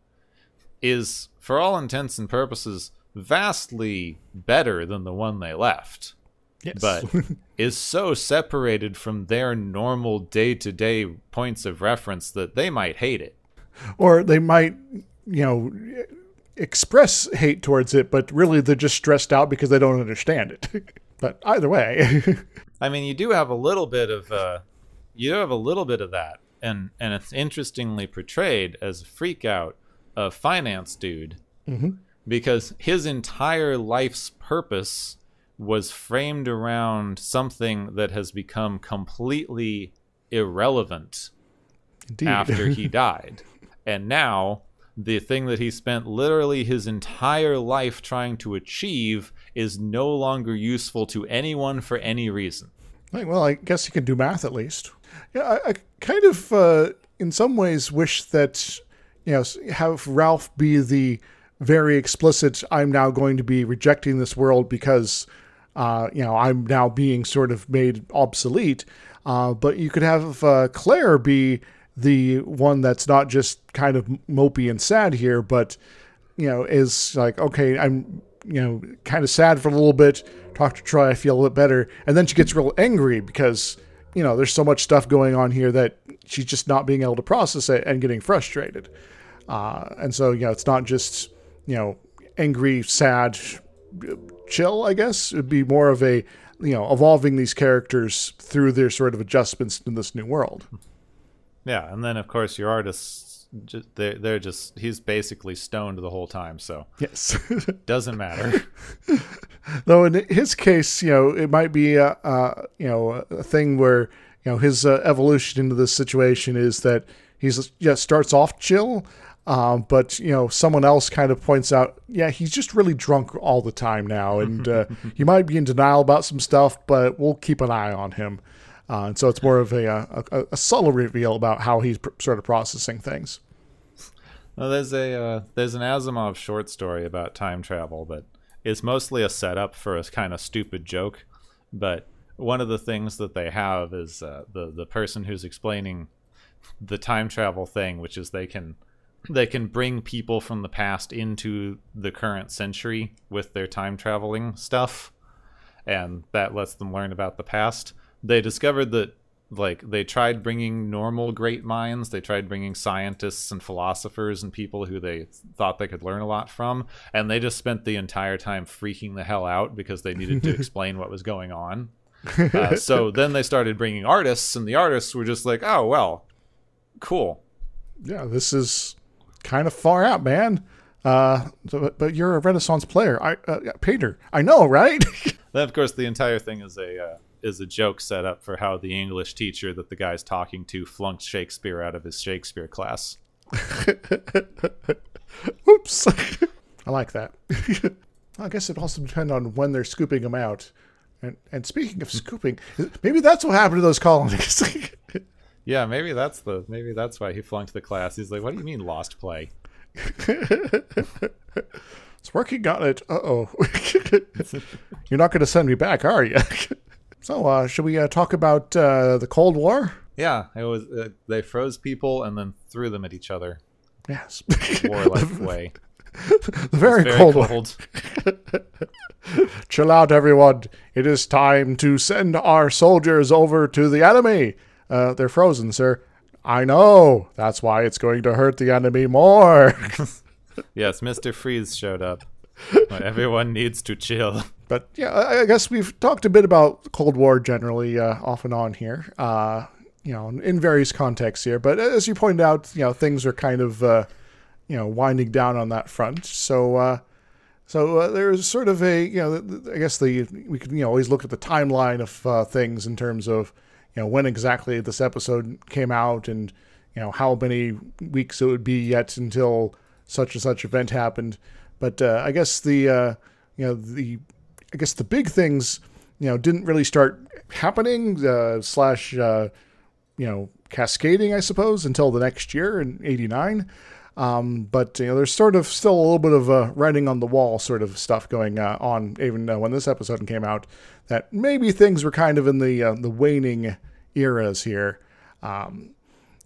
is, for all intents and purposes, vastly better than the one they left? Yes. But is so separated from their normal day-to-day points of reference that they might hate it. Or they might, you know, express hate towards it, but really they're just stressed out because they don't understand it. But either way, I mean, you do have a little bit of that, and it's interestingly portrayed as a freak out of finance dude, because his entire life's purpose was framed around something that has become completely irrelevant after he died, and now the thing that he spent literally his entire life trying to achieve is no longer useful to anyone for any reason. Well, I guess you can do math at least. Yeah, I kind of, in some ways, wish that, you know, have Ralph be the very explicit, I'm now going to be rejecting this world because, you know, I'm now being sort of made obsolete. But you could have Claire be the one that's not just kind of mopey and sad here, but, you know, is like, okay, I'm, you know, kind of sad for a little bit, talk to Troy, I feel a little bit better. And then she gets real angry because, you know, there's so much stuff going on here that she's just not being able to process it and getting frustrated. And so, you know, it's not just, you know, angry, sad, chill, I guess. It'd be more of a, you know, evolving these characters through their sort of adjustments to this new world. Yeah, and then, of course, your artists, they're just, he's basically stoned the whole time, so. Yes. Doesn't matter. Though in his case, you know, it might be, you know, a thing where, you know, his evolution into this situation is that he's starts off chill, but, you know, someone else kind of points out, yeah, he's just really drunk all the time now, and he might be in denial about some stuff, but we'll keep an eye on him. And so it's more of a subtle reveal about how he's sort of processing things. Well, there's an Asimov short story about time travel that is mostly a setup for a kind of stupid joke. But one of the things that they have is the person who's explaining the time travel thing, which is they can bring people from the past into the current century with their time traveling stuff, and that lets them learn about the past. They discovered that, like, they tried bringing normal great minds. They tried bringing scientists and philosophers and people who they thought they could learn a lot from. And they just spent the entire time freaking the hell out because they needed to explain what was going on. So then they started bringing artists, and the artists were just like, oh, well, cool. Yeah, this is kind of far out, man. But you're a Renaissance player. Painter. I know, right? Then, of course, the entire thing is a joke set up for how the English teacher that the guy's talking to flunked Shakespeare out of his Shakespeare class. Oops. I like that. I guess it also depends on when they're scooping them out. And speaking of scooping, maybe that's what happened to those colonies. Yeah, maybe that's why he flunked the class. He's like, what do you mean lost play? It's working on it. Uh-oh. You're not going to send me back, are you? So, should we talk about the Cold War? Yeah, it was they froze people and then threw them at each other. Yes, warlike way. The very cold. Chill out, everyone. It is time to send our soldiers over to the enemy. They're frozen, sir. I know. That's why it's going to hurt the enemy more. Yes, Mr. Freeze showed up. When everyone needs to chill. But yeah, I guess we've talked a bit about Cold War generally off and on here, in various contexts here. But as you pointed out, things are kind of, winding down on that front. So there's sort of a, I guess we could always look at the timeline of things in terms of, when exactly this episode came out and, how many weeks it would be yet until such and such event happened. But I guess the big things, didn't really start happening cascading, I suppose, until the next year in '89. But there's sort of still a little bit of writing on the wall sort of stuff going on, even when this episode came out, that maybe things were kind of in the waning eras here.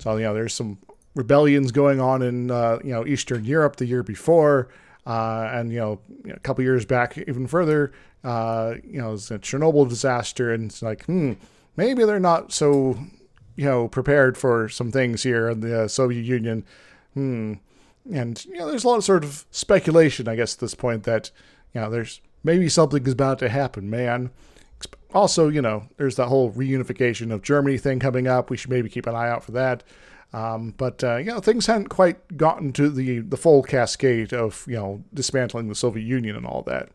There's some rebellions going on in Eastern Europe the year before. And, a couple years back, even further, it's a Chernobyl disaster. And it's like, maybe they're not so, prepared for some things here in the Soviet Union. And, there's a lot of sort of speculation, I guess, at this point that, there's maybe something is about to happen, man. Also, there's that whole reunification of Germany thing coming up. We should maybe keep an eye out for that. Things hadn't quite gotten to the full cascade of, dismantling the Soviet Union and all that.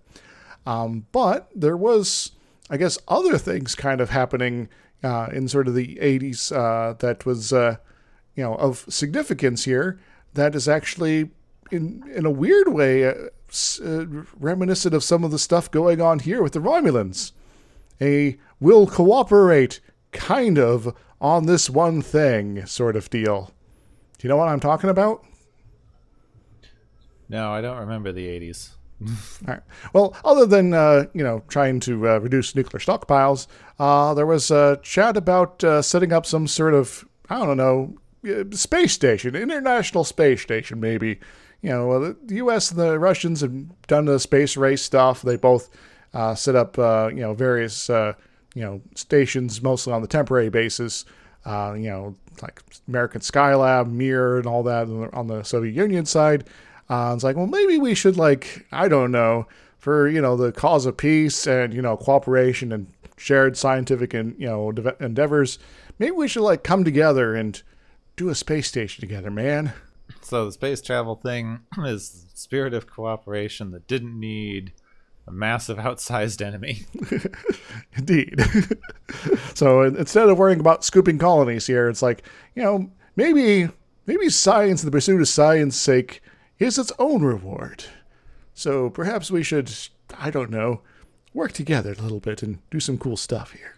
But there was, I guess, other things kind of happening in sort of the 80s that was, of significance here that is actually, in a weird way, reminiscent of some of the stuff going on here with the Romulans. A will cooperate kind of on this one thing sort of deal. Do you know what I'm talking about? No, I don't remember the 80s. All right. Well, other than, trying to reduce nuclear stockpiles, there was a chat about setting up some sort of, I don't know, space station, international space station maybe. The U.S. and the Russians have done the space race stuff. They both set up, various stations, mostly on the temporary basis, like American Skylab, Mir, and all that on the Soviet Union side. It's like, well, maybe we should, like, I don't know, for, the cause of peace and, cooperation and shared scientific and, endeavors, maybe we should, like, come together and do a space station together, man. So the space travel thing is the spirit of cooperation that didn't need a massive outsized enemy. Indeed. So instead of worrying about scooping colonies here, it's like, maybe science and the pursuit of science's sake is its own reward. So perhaps we should, I don't know, work together a little bit and do some cool stuff here.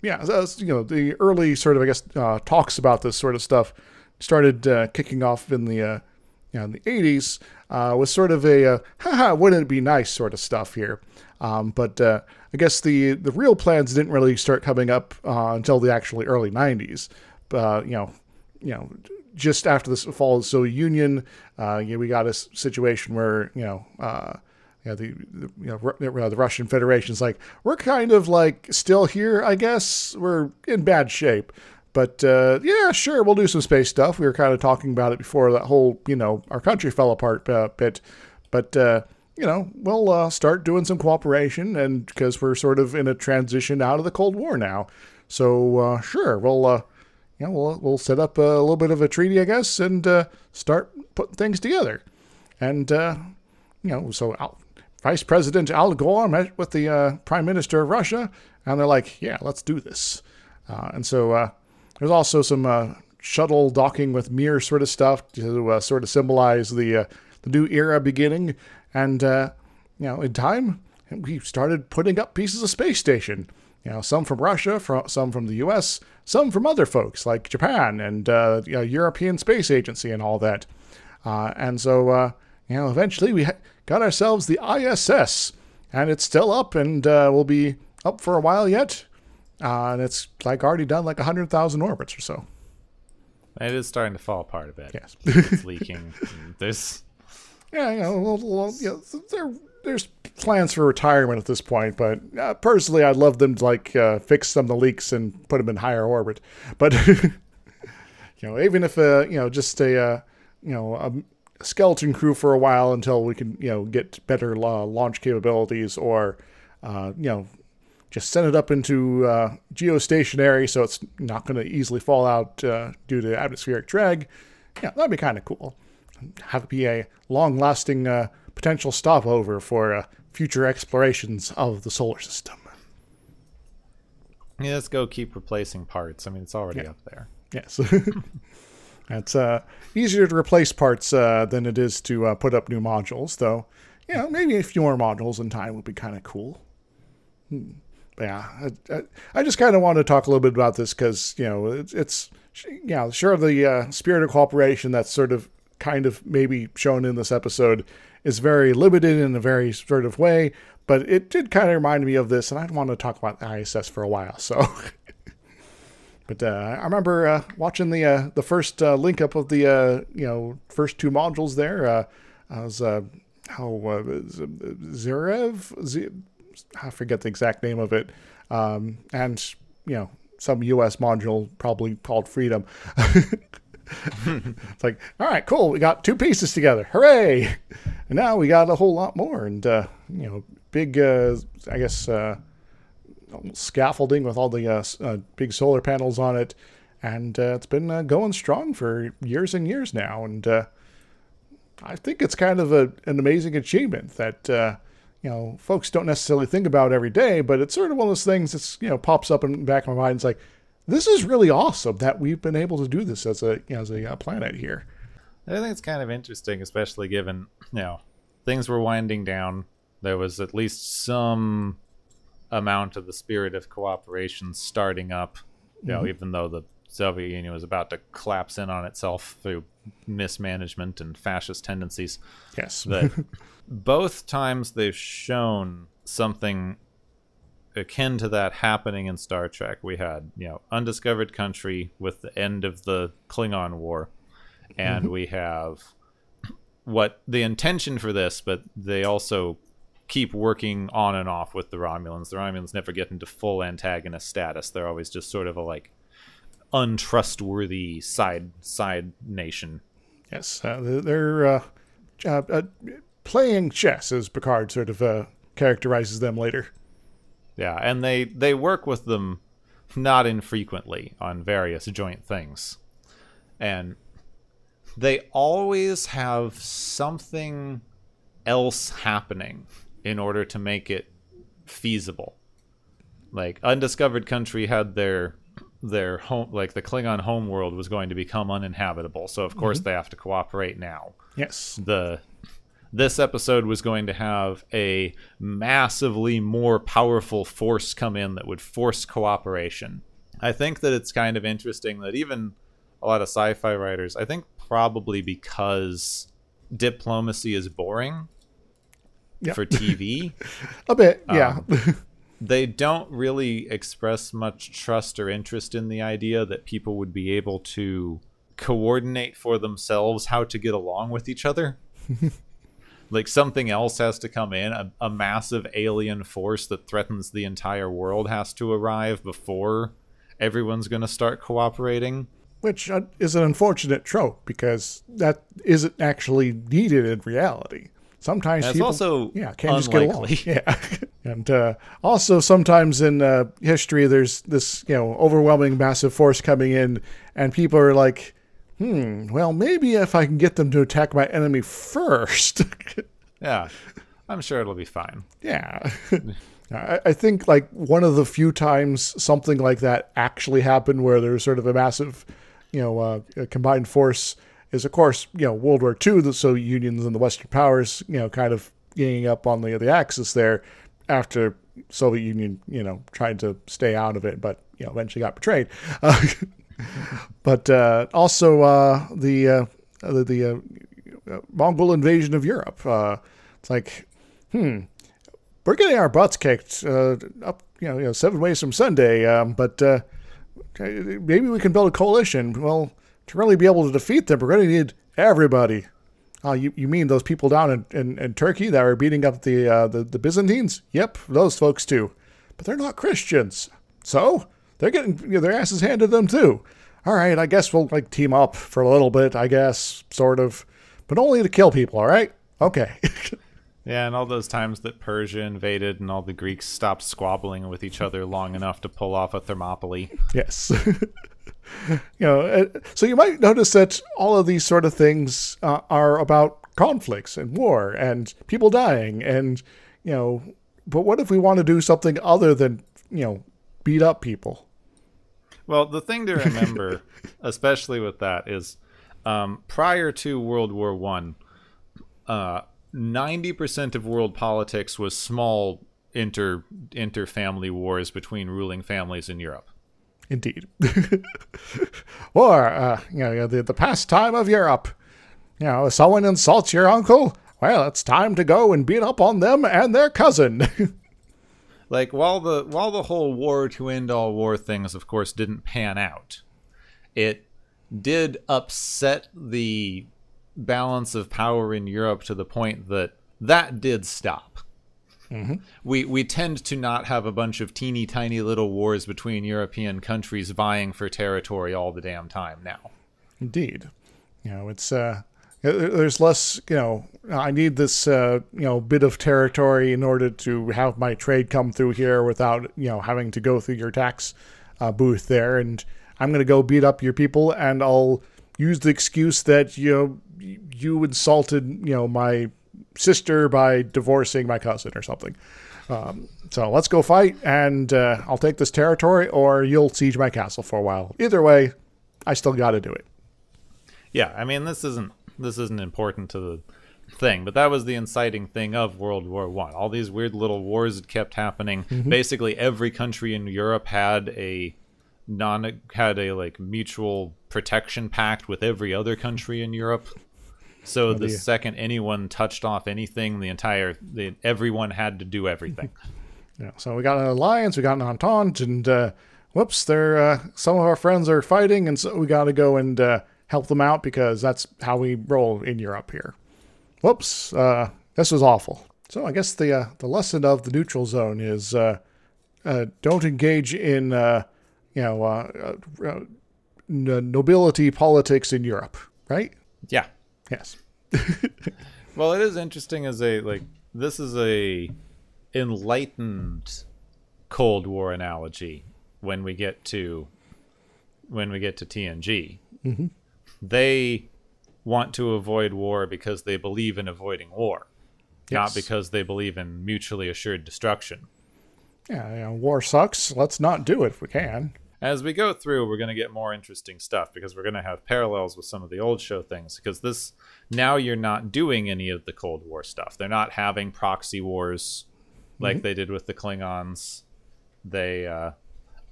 Yeah, that's, the early sort of, I guess, talks about this sort of stuff started kicking off in the in the 80s, was sort of a, haha, wouldn't it be nice sort of stuff here. But I guess the real plans didn't really start coming up until the actually early 90s. Just after the fall of the Soviet Union, we got a situation where, the Russian Federation's like, we're kind of like still here, I guess. We're in bad shape. But, yeah, sure, we'll do some space stuff. We were kind of talking about it before that whole, our country fell apart bit. But, we'll start doing some cooperation and because we're sort of in a transition out of the Cold War now. So, sure, we'll set up a little bit of a treaty, I guess, and start putting things together. And, so Vice President Al Gore met with the Prime Minister of Russia, and they're like, yeah, let's do this. There's also some shuttle docking with Mir sort of stuff to sort of symbolize the new era beginning. And, in time, we started putting up pieces of space station. Some from Russia, some from the U.S., some from other folks like Japan and European Space Agency and all that. Eventually we got ourselves the ISS. And it's still up and will be up for a while yet. And it's like already done like 100,000 orbits or so. It is starting to fall apart a bit. Yes, it's leaking. There's there's plans for retirement at this point, but personally, I'd love them to like fix some of the leaks and put them in higher orbit. But even if just a skeleton crew for a while until we can, you know, get better launch capabilities, or, you know, just send it up into geostationary so it's not going to easily fall out due to atmospheric drag. Yeah, that'd be kind of cool. Have it be a long-lasting potential stopover for future explorations of the solar system. Yeah, let's go keep replacing parts. I mean, it's already up there. Yes. It's easier to replace parts than it is to put up new modules, though. You know, maybe a few more modules in time would be kind of cool. But yeah, I just kind of want to talk a little bit about this because, you know, it's yeah, sure, the spirit of cooperation that's sort of kind of maybe shown in this episode is very limited in a very sort of way, but it did kind of remind me of this, and I'd want to talk about the ISS for a while, so... But I remember watching the first link up of the you know, first two modules there. I was Zarev? I forget the exact name of it, and you know, some U.S. module probably called Freedom. It's like, all right, cool, we got two pieces together, hooray! And now we got a whole lot more, and you know, big I guess. Scaffolding with all the big solar panels on it, and it's been going strong for years and years now, and I think it's kind of an amazing achievement that you know, folks don't necessarily think about every day, but it's sort of one of those things that's, you know, pops up in the back of my mind. It's like, this is really awesome that we've been able to do this as a, you know, as a planet here. I think it's kind of interesting, especially given, you know, things were winding down. There was at least some amount of the spirit of cooperation starting up, you know, even though the Soviet Union was about to collapse in on itself through mismanagement and fascist tendencies. Yes. That both times they've shown something akin to that happening in Star Trek. We had, you know, Undiscovered Country with the end of the Klingon War, and we have what the intention for this, but they also keep working on and off with the Romulans. The Romulans never get into full antagonist status. They're always just sort of a, like, untrustworthy side nation. Yes, they're playing chess, as Picard sort of characterizes them later. Yeah, and they work with them not infrequently on various joint things. And they always have something else happening in order to make it feasible. Like, Undiscovered Country had their home, like the Klingon homeworld was going to become uninhabitable, so of course they have to cooperate now. Yes. This episode was going to have a massively more powerful force come in that would force cooperation. I think that it's kind of interesting that even a lot of sci-fi writers, I think probably because diplomacy is boring, for TV a bit, they don't really express much trust or interest in the idea that people would be able to coordinate for themselves how to get along with each other. Like, something else has to come in, a massive alien force that threatens the entire world has to arrive before everyone's going to start cooperating, which is an unfortunate trope because that isn't actually needed in reality. Sometimes that's people also can't unlikely. Just get along. Yeah. And also sometimes in history, there's this, you know, overwhelming massive force coming in, and people are like, well, maybe if I can get them to attack my enemy first. Yeah, I'm sure it'll be fine. Yeah. I think, like, one of the few times something like that actually happened where there's sort of a massive, you know, combined force is, of course, you know, World War II, the Soviet Union and the Western powers, you know, kind of ganging up on the Axis there after Soviet Union, you know, tried to stay out of it, but, you know, eventually got betrayed. But also the Mongol invasion of Europe. It's like, we're getting our butts kicked up, you know, 7 ways from Sunday, but maybe we can build a coalition. Well, to really be able to defeat them, we're going to need everybody. You mean those people down in Turkey that are beating up the Byzantines? Yep, those folks too. But they're not Christians, so they're getting, you know, their asses handed to them too. All right, I guess we'll, like, team up for a little bit, I guess, sort of. but only to kill people, all right? Okay. Yeah, and all those times that Persia invaded and all the Greeks stopped squabbling with each other long enough to pull off a Thermopylae. Yes. You know, so you might notice that all of these sort of things are about conflicts and war and people dying and, you know, but what if we want to do something other than, you know, beat up people? Well, the thing to remember, especially with that, is prior to World War I, 90% of world politics was small inter-family wars between ruling families in Europe. Indeed. Or, you know, the pastime of Europe. You know, if someone insults your uncle, well, it's time to go and beat up on them and their cousin. Like, while the whole war to end all war things, of course, didn't pan out, it did upset the balance of power in Europe to the point that did stop. Mm-hmm. We tend to not have a bunch of teeny tiny little wars between European countries vying for territory all the damn time now. Indeed. You know, it's... there's less, you know, I need this, you know, bit of territory in order to have my trade come through here without, you know, having to go through your tax booth there. And I'm going to go beat up your people and I'll use the excuse that, you know, you insulted, you know, my sister by divorcing my cousin or something. So let's go fight and I'll take this territory or you'll siege my castle for a while. Either way, I still got to do it. Yeah, I mean, this isn't important to the thing, but that was the inciting thing of World War One. All these weird little wars had kept happening. Mm-hmm. Basically, every country in Europe had a like mutual protection pact with every other country in Europe. So the second anyone touched off anything, everyone had to do everything. Yeah. So we got an alliance, we got an entente, and whoops, some of our friends are fighting, and so we got to go and help them out because that's how we roll in Europe here. Whoops, this was awful. So I guess the lesson of the neutral zone is don't engage in nobility politics in Europe, right? Yeah. Yes. Well, it is interesting as this is a enlightened Cold War analogy when we get to TNG. Mm-hmm. They want to avoid war because they believe in avoiding war, not because they believe in mutually assured destruction. Yeah, you know, war sucks. Let's not do it if we can. As we go through, we're going to get more interesting stuff because we're going to have parallels with some of the old show things because now you're not doing any of the Cold War stuff. They're not having proxy wars like they did with the Klingons. They,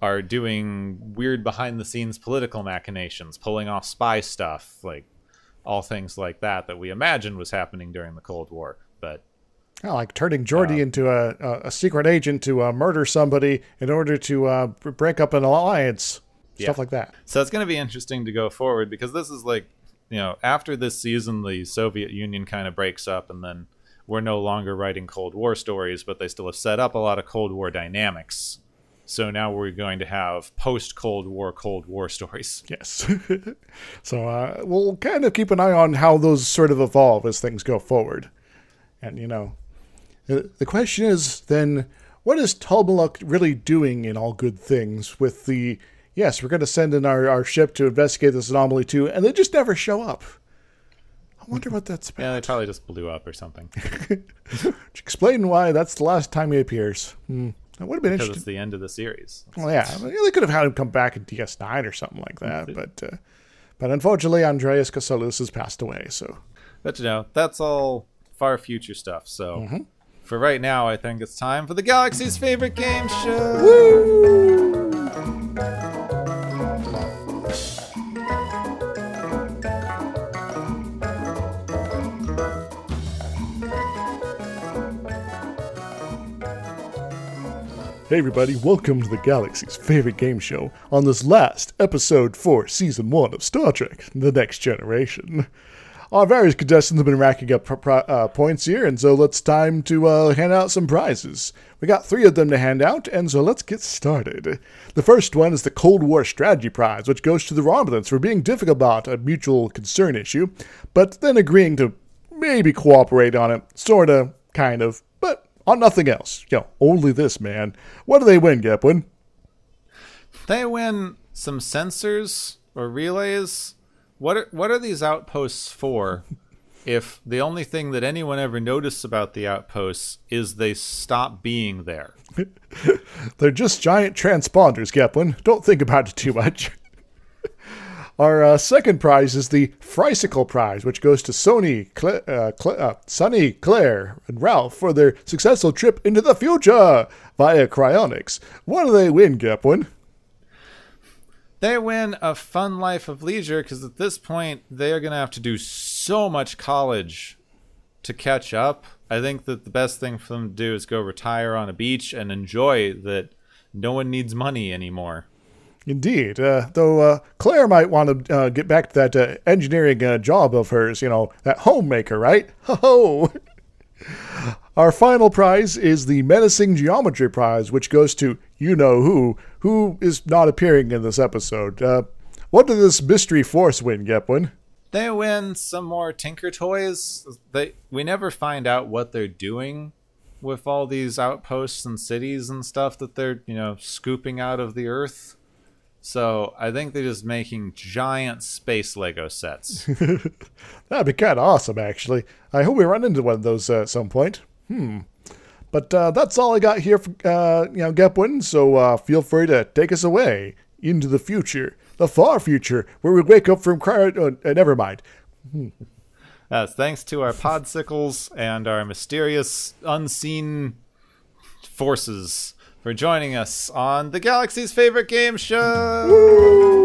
are doing weird behind-the-scenes political machinations, pulling off spy stuff, like all things like that we imagined was happening during the Cold War. But like turning Geordi into a secret agent to murder somebody in order to break up an alliance, stuff like that. So it's going to be interesting to go forward because this is like, you know, after this season, the Soviet Union kind of breaks up, and then we're no longer writing Cold War stories, but they still have set up a lot of Cold War dynamics. So now we're going to have post-Cold War, Cold War stories. Yes. So we'll kind of keep an eye on how those sort of evolve as things go forward. And, you know, the question is then, what is Tobuluk really doing in All Good Things with the, yes, we're going to send in our ship to investigate this anomaly too, and they just never show up. I wonder what that's about. Yeah, they probably just blew up or something. Explain why that's the last time he appears. Hmm. That would have been interesting. Because it's the end of the series. Well, yeah. I mean, they could have had him come back in DS9 or something like that. But unfortunately, Andreas Cassolus has passed away. So, but, you know, that's all far future stuff. So for right now, I think it's time for the Galaxy's Favorite Game Show. Woo! Hey everybody, welcome to the Galaxy's Favorite Game Show on this last episode for Season 1 of Star Trek: The Next Generation. our various contestants have been racking up points here, and so it's time to hand out some prizes. We got three of them to hand out, and so let's get started. The first one is the Cold War Strategy Prize, which goes to the Romulans for being difficult about a mutual concern issue, but then agreeing to maybe cooperate on it, sorta, kind of, but on nothing else. You know, only this, man. What do they win, Gepwin? They win some sensors or relays. What are these outposts for if the only thing that anyone ever noticed about the outposts is they stop being there? They're just giant transponders, Gepwin. Don't think about it too much. Our second prize is the Fricycle Prize, which goes to Sonny, Claire, and Ralph for their successful trip into the future via cryonics. What do they win, Gepwin? They win a fun life of leisure, because at this point, they are going to have to do so much college to catch up. I think that the best thing for them to do is go retire on a beach and enjoy that no one needs money anymore. Indeed. Though Claire might want to get back to that engineering job of hers, you know, that homemaker, right? Ho-ho! Our final prize is the Menacing Geometry Prize, which goes to you-know-who is not appearing in this episode. What did this mystery force win, Gepwin? They win some more Tinker Toys. We never find out what they're doing with all these outposts and cities and stuff that they're, scooping out of the earth. So I think they're just making giant space Lego sets. That'd be kind of awesome, actually. I hope we run into one of those at some point. But that's all I got here for Gepwin, so feel free to take us away into the future, the far future, where we wake up from never mind. Thanks to our podcycles and our mysterious unseen forces for joining us on the galaxy's favorite game show. Woo!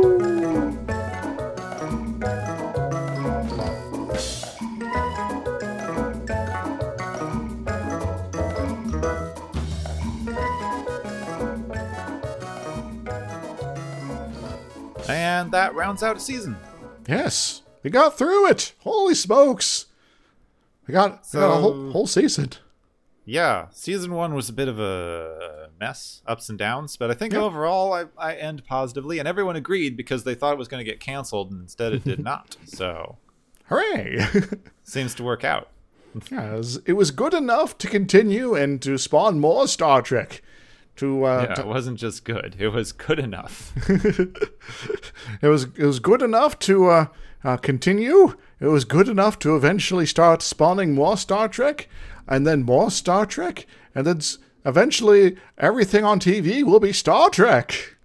And that rounds out a season. Yes, we got through it. Holy smokes. We got a whole season. Yeah, season one was a bit of a mess, ups and downs. But I think overall I end positively. And everyone agreed because they thought it was going to get canceled. And instead it did not. So, hooray. Seems to work out. Yeah, it was good enough to continue and to spawn more Star Trek. It wasn't just good. It was good enough. It was good enough to continue. It was good enough to eventually start spawning more Star Trek, and then more Star Trek, and then eventually everything on TV will be Star Trek.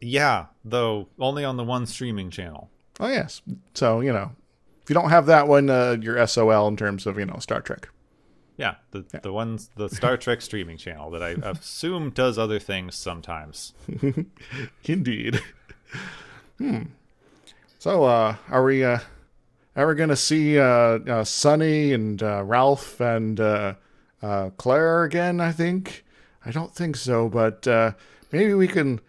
Yeah, though only on the one streaming channel. Oh, yes. So, if you don't have that one, you're SOL in terms of, Star Trek. Yeah, the Star Trek streaming channel that I assume does other things sometimes. Indeed. So, are we ever going to see Sonny and Ralph and Claire again, I think? I don't think so, but maybe we can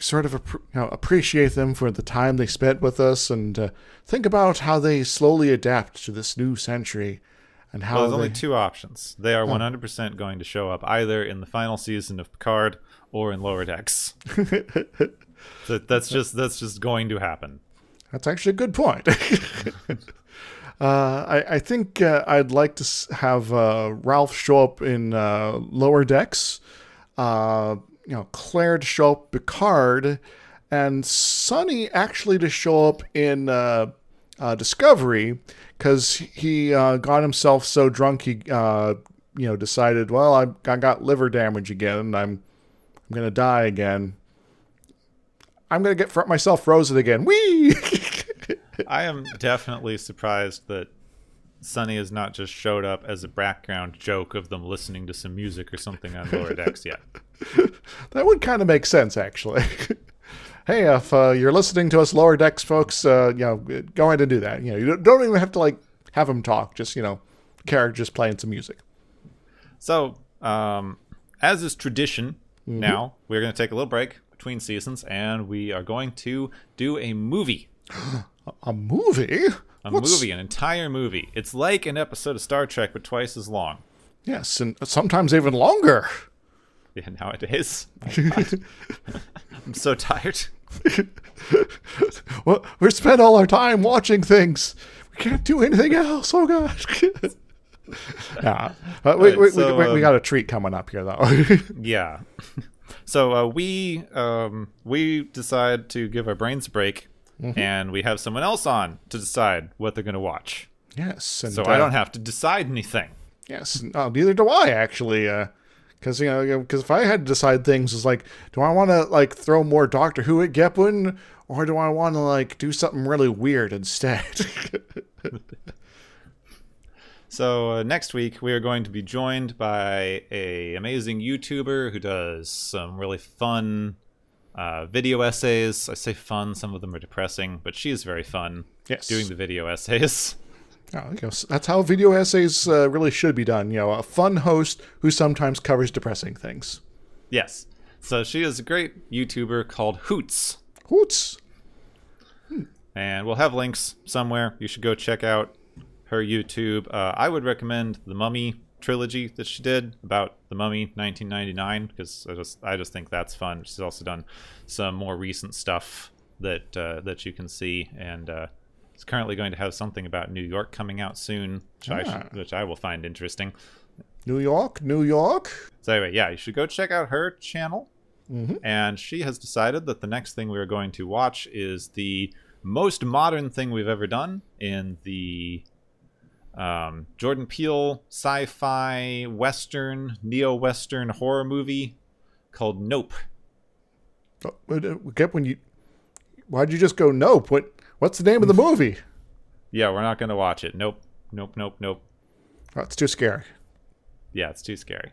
sort of appreciate them for the time they spent with us and think about how they slowly adapt to this new century. And how there's only two options. They are 100% going to show up either in the final season of Picard or in Lower Decks. So that's just going to happen. That's actually a good point. I think I'd like to have Ralph show up in Lower Decks. Claire to show up Picard, and Sonny actually to show up in Discovery, because he got himself so drunk he decided, well, I got liver damage again and I'm gonna die again. I'm gonna get myself frozen again. Whee! I am definitely surprised that Sonny has not just showed up as a background joke of them listening to some music or something on Lower Decks yet. That would kind of make sense, actually. Hey, if you're listening to us, Lower Decks folks, go ahead and do that. You don't even have to have them talk. Just characters playing some music. So, as is tradition, now we're going to take a little break between seasons, and we are going to do a movie. A movie? An entire movie. It's like an episode of Star Trek, but twice as long. Yes, and sometimes even longer. Yeah, nowadays. I'm so tired. Well, we spend all our time watching things. We can't do anything else. Oh, gosh. Nah. We got a treat coming up here, though. Yeah. So we decide to give our brains a break, and we have someone else on to decide what they're going to watch. Yes. And, so I don't have to decide anything. Yes. Neither do I, actually. Because if I had to decide things, it's like, do I want to throw more Doctor Who at Gepwin, or do I want to do something really weird instead? So next week we are going to be joined by an amazing YouTuber who does some really fun video essays. I say fun; some of them are depressing, but she is very fun. Yes, doing the video essays. Oh, that's how video essays really should be done. A fun host who sometimes covers depressing things. Yes. So she is a great YouTuber called Hoots. Hoots. And we'll have links somewhere. You should go check out her YouTube. I would recommend the Mummy trilogy that she did about the Mummy 1999, because I just think that's fun. She's also done some more recent stuff that you can see, and it's currently going to have something about New York coming out soon, which I will find interesting. New York. So anyway, yeah, you should go check out her channel. Mm-hmm. And she has decided that the next thing we are going to watch is the most modern thing we've ever done in the Jordan Peele sci-fi western, neo-western horror movie called Nope. Why'd you just go Nope? What's the name of the movie? Yeah, we're not going to watch it. Nope. Oh, it's too scary. Yeah, it's too scary.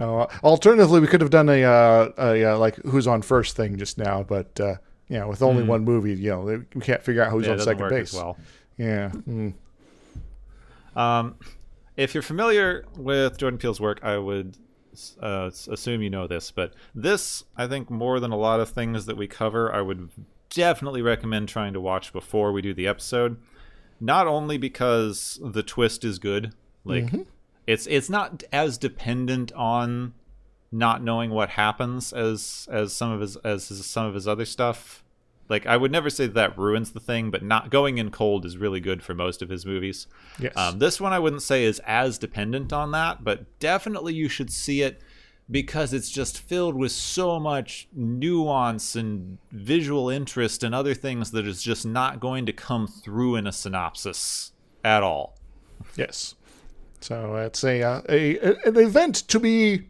Alternatively, we could have done a who's on first thing just now, but with only one movie, we can't figure out who's on second base. As well. Yeah. Mm. If you're familiar with Jordan Peele's work, I would assume you know this, but this, I think, more than a lot of things that we cover, I would definitely recommend trying to watch before we do the episode, not only because the twist is good, it's not as dependent on not knowing what happens as some of his other stuff. I would never say that ruins the thing, but not going in cold is really good for most of his movies. Yes. This one I wouldn't say is as dependent on that, but definitely you should see it because it's just filled with so much nuance and visual interest and other things that is just not going to come through in a synopsis at all. Yes. So it's an event to be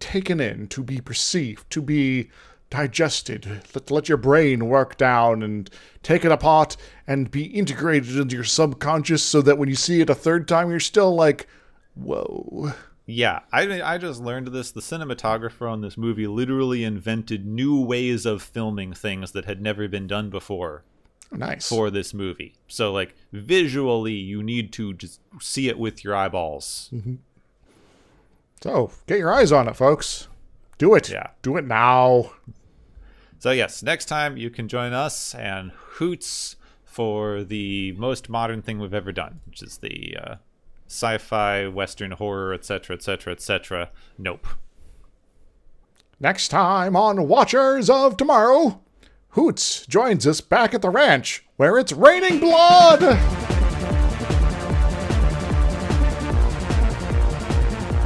taken in, to be perceived, to be digested. Let your brain work down and take it apart and be integrated into your subconscious so that when you see it a third time, you're still like, whoa. Yeah, I just learned this. The cinematographer on this movie literally invented new ways of filming things that had never been done before. Nice. For this movie. So, visually, you need to just see it with your eyeballs. Mm-hmm. So, get your eyes on it, folks. Do it. Yeah. Do it now. So, yes, next time you can join us and Hoots for the most modern thing we've ever done, which is the sci-fi, western horror, etc., etc., etc. Nope. Next time on Watchers of Tomorrow, Hoots joins us back at the ranch where it's raining blood.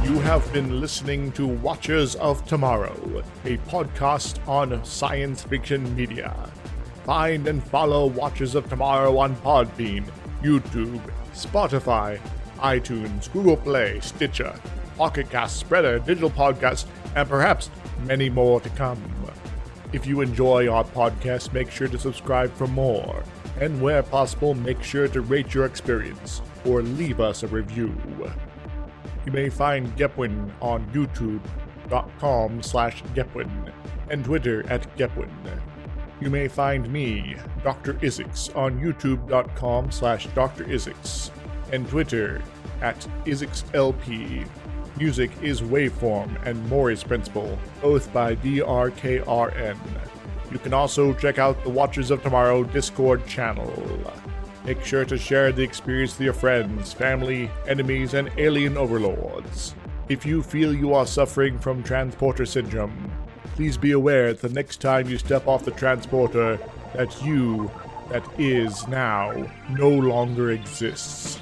You have been listening to Watchers of Tomorrow, a podcast on science fiction media. Find and follow Watchers of Tomorrow on Podbean, YouTube, Spotify, iTunes, Google Play, Stitcher, Pocket Cast, Spreader, Digital Podcast, and perhaps many more to come. If you enjoy our podcast, make sure to subscribe for more. And where possible, make sure to rate your experience or leave us a review. You may find Gepwin on youtube.com/Gepwin and Twitter @Gepwin. You may find me, Dr. Izix, on youtube.com/Dr. Izix and Twitter @IzixLP. Music is Waveform and Maury's Principle, both by DRKRN. You can also check out the Watchers of Tomorrow Discord channel. Make sure to share the experience with your friends, family, enemies, and alien overlords. If you feel you are suffering from transporter syndrome, please be aware that the next time you step off the transporter, that you, that is now, no longer exists.